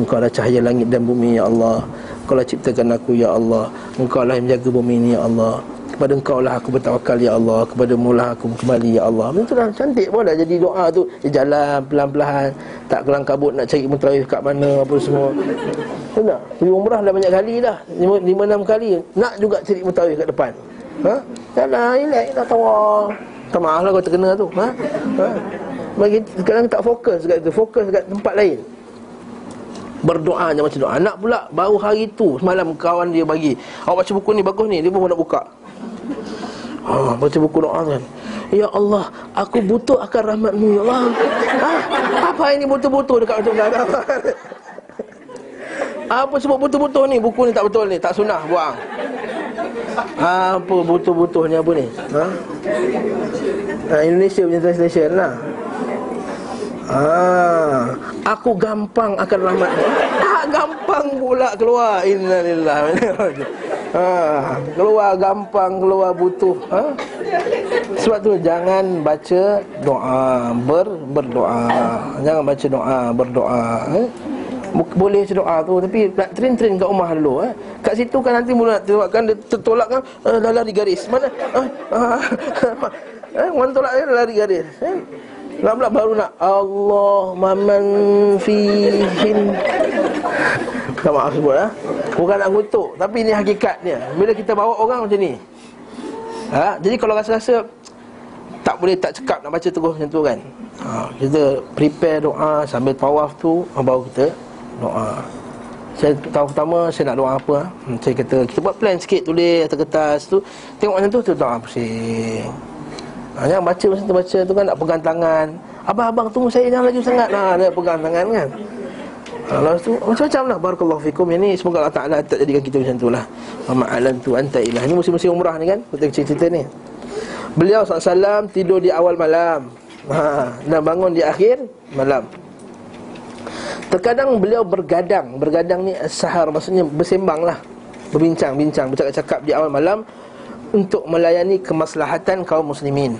Engkau lah cahaya langit dan bumi ya Allah. Engkau lah ciptakan aku ya Allah. Engkau lah yang menjaga bumi ni ya Allah. Kepada Engkau lah aku bertawakal ya Allah, kepada-Mu lah aku kembali ya Allah. Itu dah cantik pun dah jadi doa tu. Dia jalan pelan-pelan, tak kelang kabut nak cari menteri kat mana apa semua. Betul tak? Pergi umrah dah banyak kali dah, 5-6 kali. Nak juga cari menteri kat depan. Jalan relax dah tawar. Tak maaf lah kau terkena tu. Bagi kadang tak fokus dekat itu, fokus dekat tempat lain. Berdoa je macam doa. Anak pula baru hari tu, semalam kawan dia bagi, awak baca buku ni bagus ni, dia pun nak buka. Baca buku doa kan, ya Allah, aku butuh akan rahmat-Mu ya Allah. Apa ini butuh-butuh dekat macam mana? Apa sebut butuh-butuh ni? Buku ni tak betul ni, tak sunnah, buang. Apa butuh-butuhnya apa ni? Indonesia punya translation lah. Aku gampang akan rahmat. Gampang pula keluar. Innalillahi wa inna ilaihi raji'un. Keluar gampang, keluar butuh. Sebab tu jangan baca doa, berdoa. Jangan baca doa, berdoa. Boleh baca doa tu, tapi nak train kat rumah dulu. Kat situ kan nanti mula nak tertolakkan, dia tertolakkan, dah lari garis. Mana? Orang tolak dia dah lari garis. Lama-lama baru nak Allah maman fihin. Minta maaf sebut lah. Bukan nak kutuk, tapi ni hakikatnya. Bila kita bawa orang macam ni, jadi kalau rasa-rasa tak boleh, tak cekap nak baca terus macam tu kan, kita prepare doa sambil tawaf tu, baru kita doa. Saya tahu pertama saya nak doa apa, saya kata kita buat plan sikit, tulis atas kertas tu, tengok macam tu, doa pusing. Yang baca macam tu, baca tu kan nak pegang tangan. Abang-abang tunggu saya, jangan laju sangat. Nak pegang tangan kan. Lepas tu macam-macam lah. Barakallahu fikum. Yang ni semoga Allah Ta'ala tak jadikan kita macam tu lah. Ma'alam tu anta ilah. Ini musim-musim umrah ni kan, kita cerita ni. Beliau SAW tidur di awal malam dan bangun di akhir malam. Terkadang beliau bergadang. Bergadang ni sahar, maksudnya bersembang lah, berbincang-bincang, bercakap-cakap di awal malam untuk melayani kemaslahatan kaum muslimin.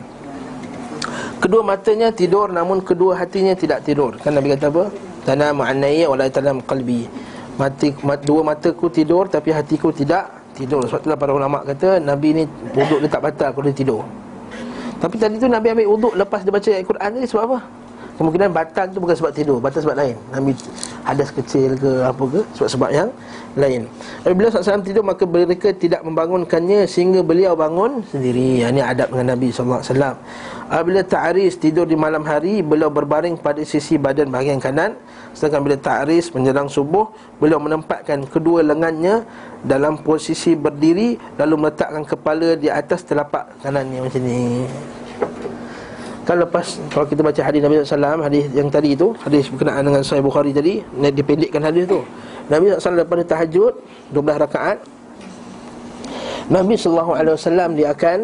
Kedua matanya tidur namun kedua hatinya tidak tidur. Kan Nabi kata apa? Tanam anaya wala tanam qalbi. Dua mataku tidur tapi hatiku tidak tidur. Sebab itulah para ulama kata Nabi ni wuduk dia tak batal kalau dia tidur. Tapi tadi tu Nabi ambil wuduk lepas dia baca Al-Quran ni sebab apa? Kemungkinan batal tu bukan sebab tidur, batal sebab lain. Nabi hadas kecil ke apa ke, sebab-sebab yang lain. Apabila SAW tidur maka mereka tidak membangunkannya sehingga beliau bangun sendiri. Ini adab dengan Nabi SAW. Apabila ta'aris tidur di malam hari, beliau berbaring pada sisi badan bahagian kanan. Sedangkan bila ta'aris menjelang subuh, beliau menempatkan kedua lengannya dalam posisi berdiri lalu meletakkan kepala di atas telapak kanannya macam ni. Kalau lepas, kalau kita baca hadis Nabi SAW, hadis yang tadi tu, hadis berkenaan dengan Sahih Bukhari tadi, dipendekkan hadis tu. Nabi SAW daripada tahajud 12 rakaat, Nabi SAW dia akan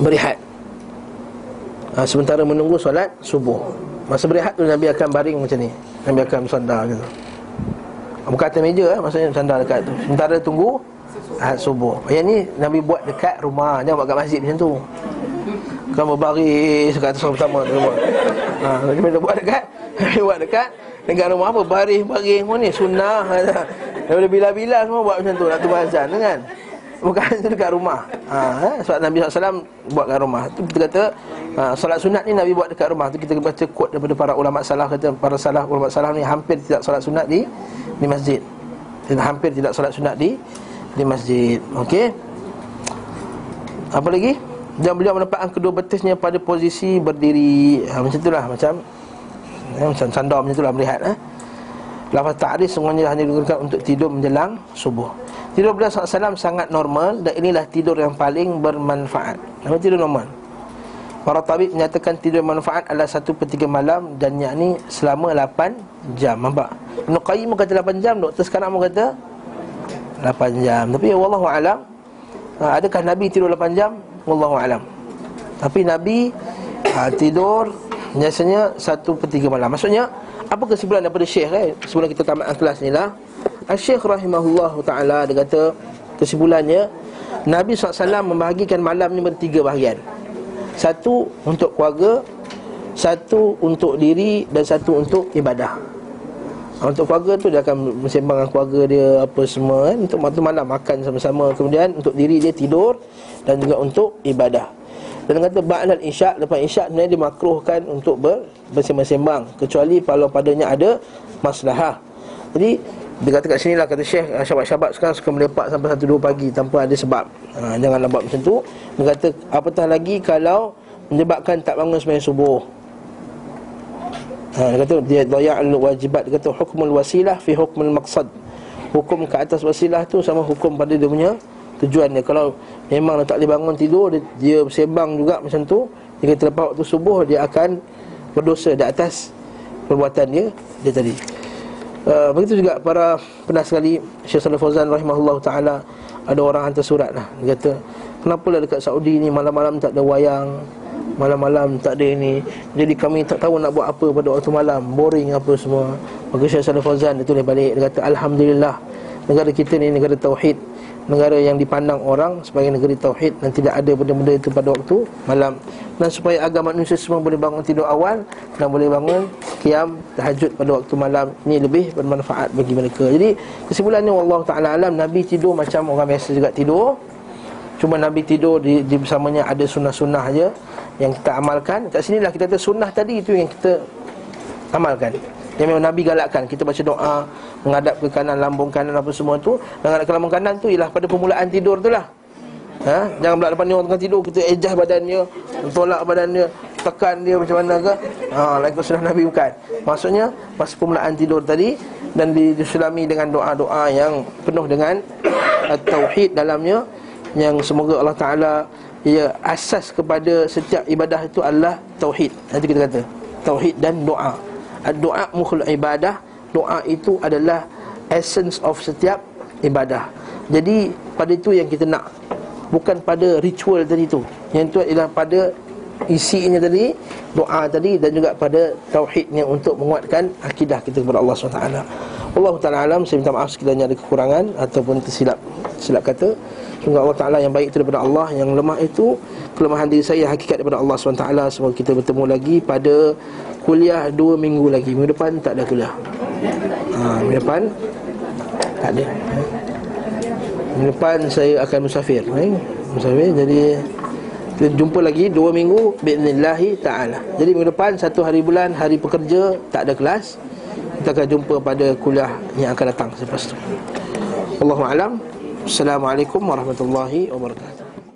berehat, sementara menunggu solat subuh. Masa berehat tu Nabi akan baring macam ni, Nabi akan bersandar gitu. Bukan atas meja, maksudnya bersandar dekat tu, sementara tunggu subuh. Yang ni Nabi buat dekat rumah, jangan buat kat masjid macam tu. Kan berbaris kat atas orang pertama tu. Dia buat dekat, dia buat dekat dekat rumah apa, baris-baris pun ni sunnah. Daripada bila-bila semua buat macam tu nak tu azan kan. Bukan dekat rumah. Sebab Nabi SAW buat dekat rumah. Tu kita kata solat sunat ni Nabi buat dekat rumah. Tu kita baca kod daripada para ulama salaf, kata para salaf ulama salaf ni hampir tidak solat sunat di masjid. Hampir tidak solat sunat di masjid. Okey. Apa lagi? Dan beliau menempatkan kedua betisnya pada posisi berdiri. Macam itulah, macam sandar macam itulah berehat. Lafaz ta'aris semuanya hanya digunakan untuk tidur menjelang subuh. Tidur beliau SAW sangat normal dan inilah tidur yang paling bermanfaat. Nama tidur normal. Para tabib menyatakan tidur manfaat adalah 1/3 malam dan yakni selama 8 jam. Nampak? Ibn Qayyim kata 8 jam, doktor sekarang pun kata 8 jam. Tapi ya wallahu'alam, adakah Nabi tidur 8 jam? Wallahu alam. Tapi Nabi tidur biasanya 1/3 malam. Maksudnya apa kesimpulan daripada Syekh kan? Sebelum kita tamat kelas ni lah, Syekh rahimahullahu ta'ala dia kata kesimpulannya Nabi SAW membahagikan malam ni bertiga bahagian. Satu untuk keluarga, satu untuk diri dan satu untuk ibadah. Untuk keluarga tu dia akan bersembang dengan keluarga dia apa semua kan. Untuk waktu malam makan sama-sama. Kemudian untuk diri dia tidur dan juga untuk ibadah. Dan kata ba'dal isyak, lepas isyak sebenarnya dimakruhkan untuk bersembang-sembang kecuali kalau padanya ada maslahah. Jadi dia kata kat sinilah kata Syekh, syabab-syabab sekarang suka melepak sampai 1-2 pagi tanpa ada sebab. Janganlah buat macam tu. Dia kata apatah lagi kalau menyebabkan tak bangun sembahyang subuh. Dia kata dia daya'ul wajibat. Dia kata hukmul wasilah fi hukmul maqsad. Hukum ke atas wasilah tu sama hukum pada dia punya tujuan dia. Kalau memang tak boleh bangun tidur, dia bersembang juga macam tu, dia kata lepas waktu subuh dia akan berdosa di atas perbuatan dia tadi. Begitu juga para pernah sekali Syekh Salih Fauzan rahimahullah ta'ala, ada orang hantar surat lah. Dia kata kenapalah dekat Saudi ni malam-malam tak ada wayang, malam-malam tak ada ni, jadi kami tak tahu nak buat apa pada waktu malam, boring apa semua. Maka Syekh Salih Fauzan dia tulis balik, dia kata alhamdulillah negara kita ni negara tauhid, negara yang dipandang orang sebagai negeri tauhid dan tidak ada benda-benda itu pada waktu malam, dan supaya agar manusia semua boleh bangun tidur awal dan boleh bangun qiyam tahajud pada waktu malam. Ini lebih bermanfaat bagi mereka. Jadi kesimpulannya wallahu taala alam, Nabi tidur macam orang biasa juga tidur. Cuma Nabi tidur di bersamanya ada sunnah-sunnah je yang kita amalkan. Kat sinilah kita kata sunnah tadi itu yang kita amalkan. Yang memang Nabi galakkan kita baca doa menghadap ke kanan, lambung kanan apa semua tu. Menghadap ke lambung kanan tu ialah pada permulaan tidur tu lah. Jangan pula lepas ni orang tengah tidur kita ejah badannya, tolak badannya, tekan dia macam mana ke. Lagu sunnah Nabi bukan. Maksudnya masa permulaan tidur tadi dan disulami dengan doa-doa yang penuh dengan tauhid dalamnya, yang semoga Allah Ta'ala, ya, asas kepada setiap ibadah itu adalah tauhid. Nanti kita kata tauhid dan doa. Doa mukhul ibadah. Doa itu adalah essence of setiap ibadah. Jadi pada itu yang kita nak, bukan pada ritual tadi tu. Yang tu adalah pada isinya tadi, doa tadi, dan juga pada tauhidnya untuk menguatkan akidah kita kepada Allah SWT. Wallahu ta'ala alam. Saya minta maaf sekiranya ada kekurangan ataupun tersilap kata. Semoga Allah Ta'ala, yang baik itu daripada Allah, yang lemah itu kelemahan diri saya, hakikat daripada Allah SWT. Semoga kita bertemu lagi pada kuliah 2 minggu lagi. Minggu depan tak ada kuliah. Minggu depan tak ada. Minggu depan saya akan musafir. Musafir, jadi kita jumpa lagi 2 minggu bi'idhnillahi ta'ala. Jadi minggu depan, satu hari bulan, hari pekerja, tak ada kelas. Kita akan jumpa pada kuliah yang akan datang selepas itu. Allahumma alam. Assalamualaikum warahmatullahi wabarakatuh.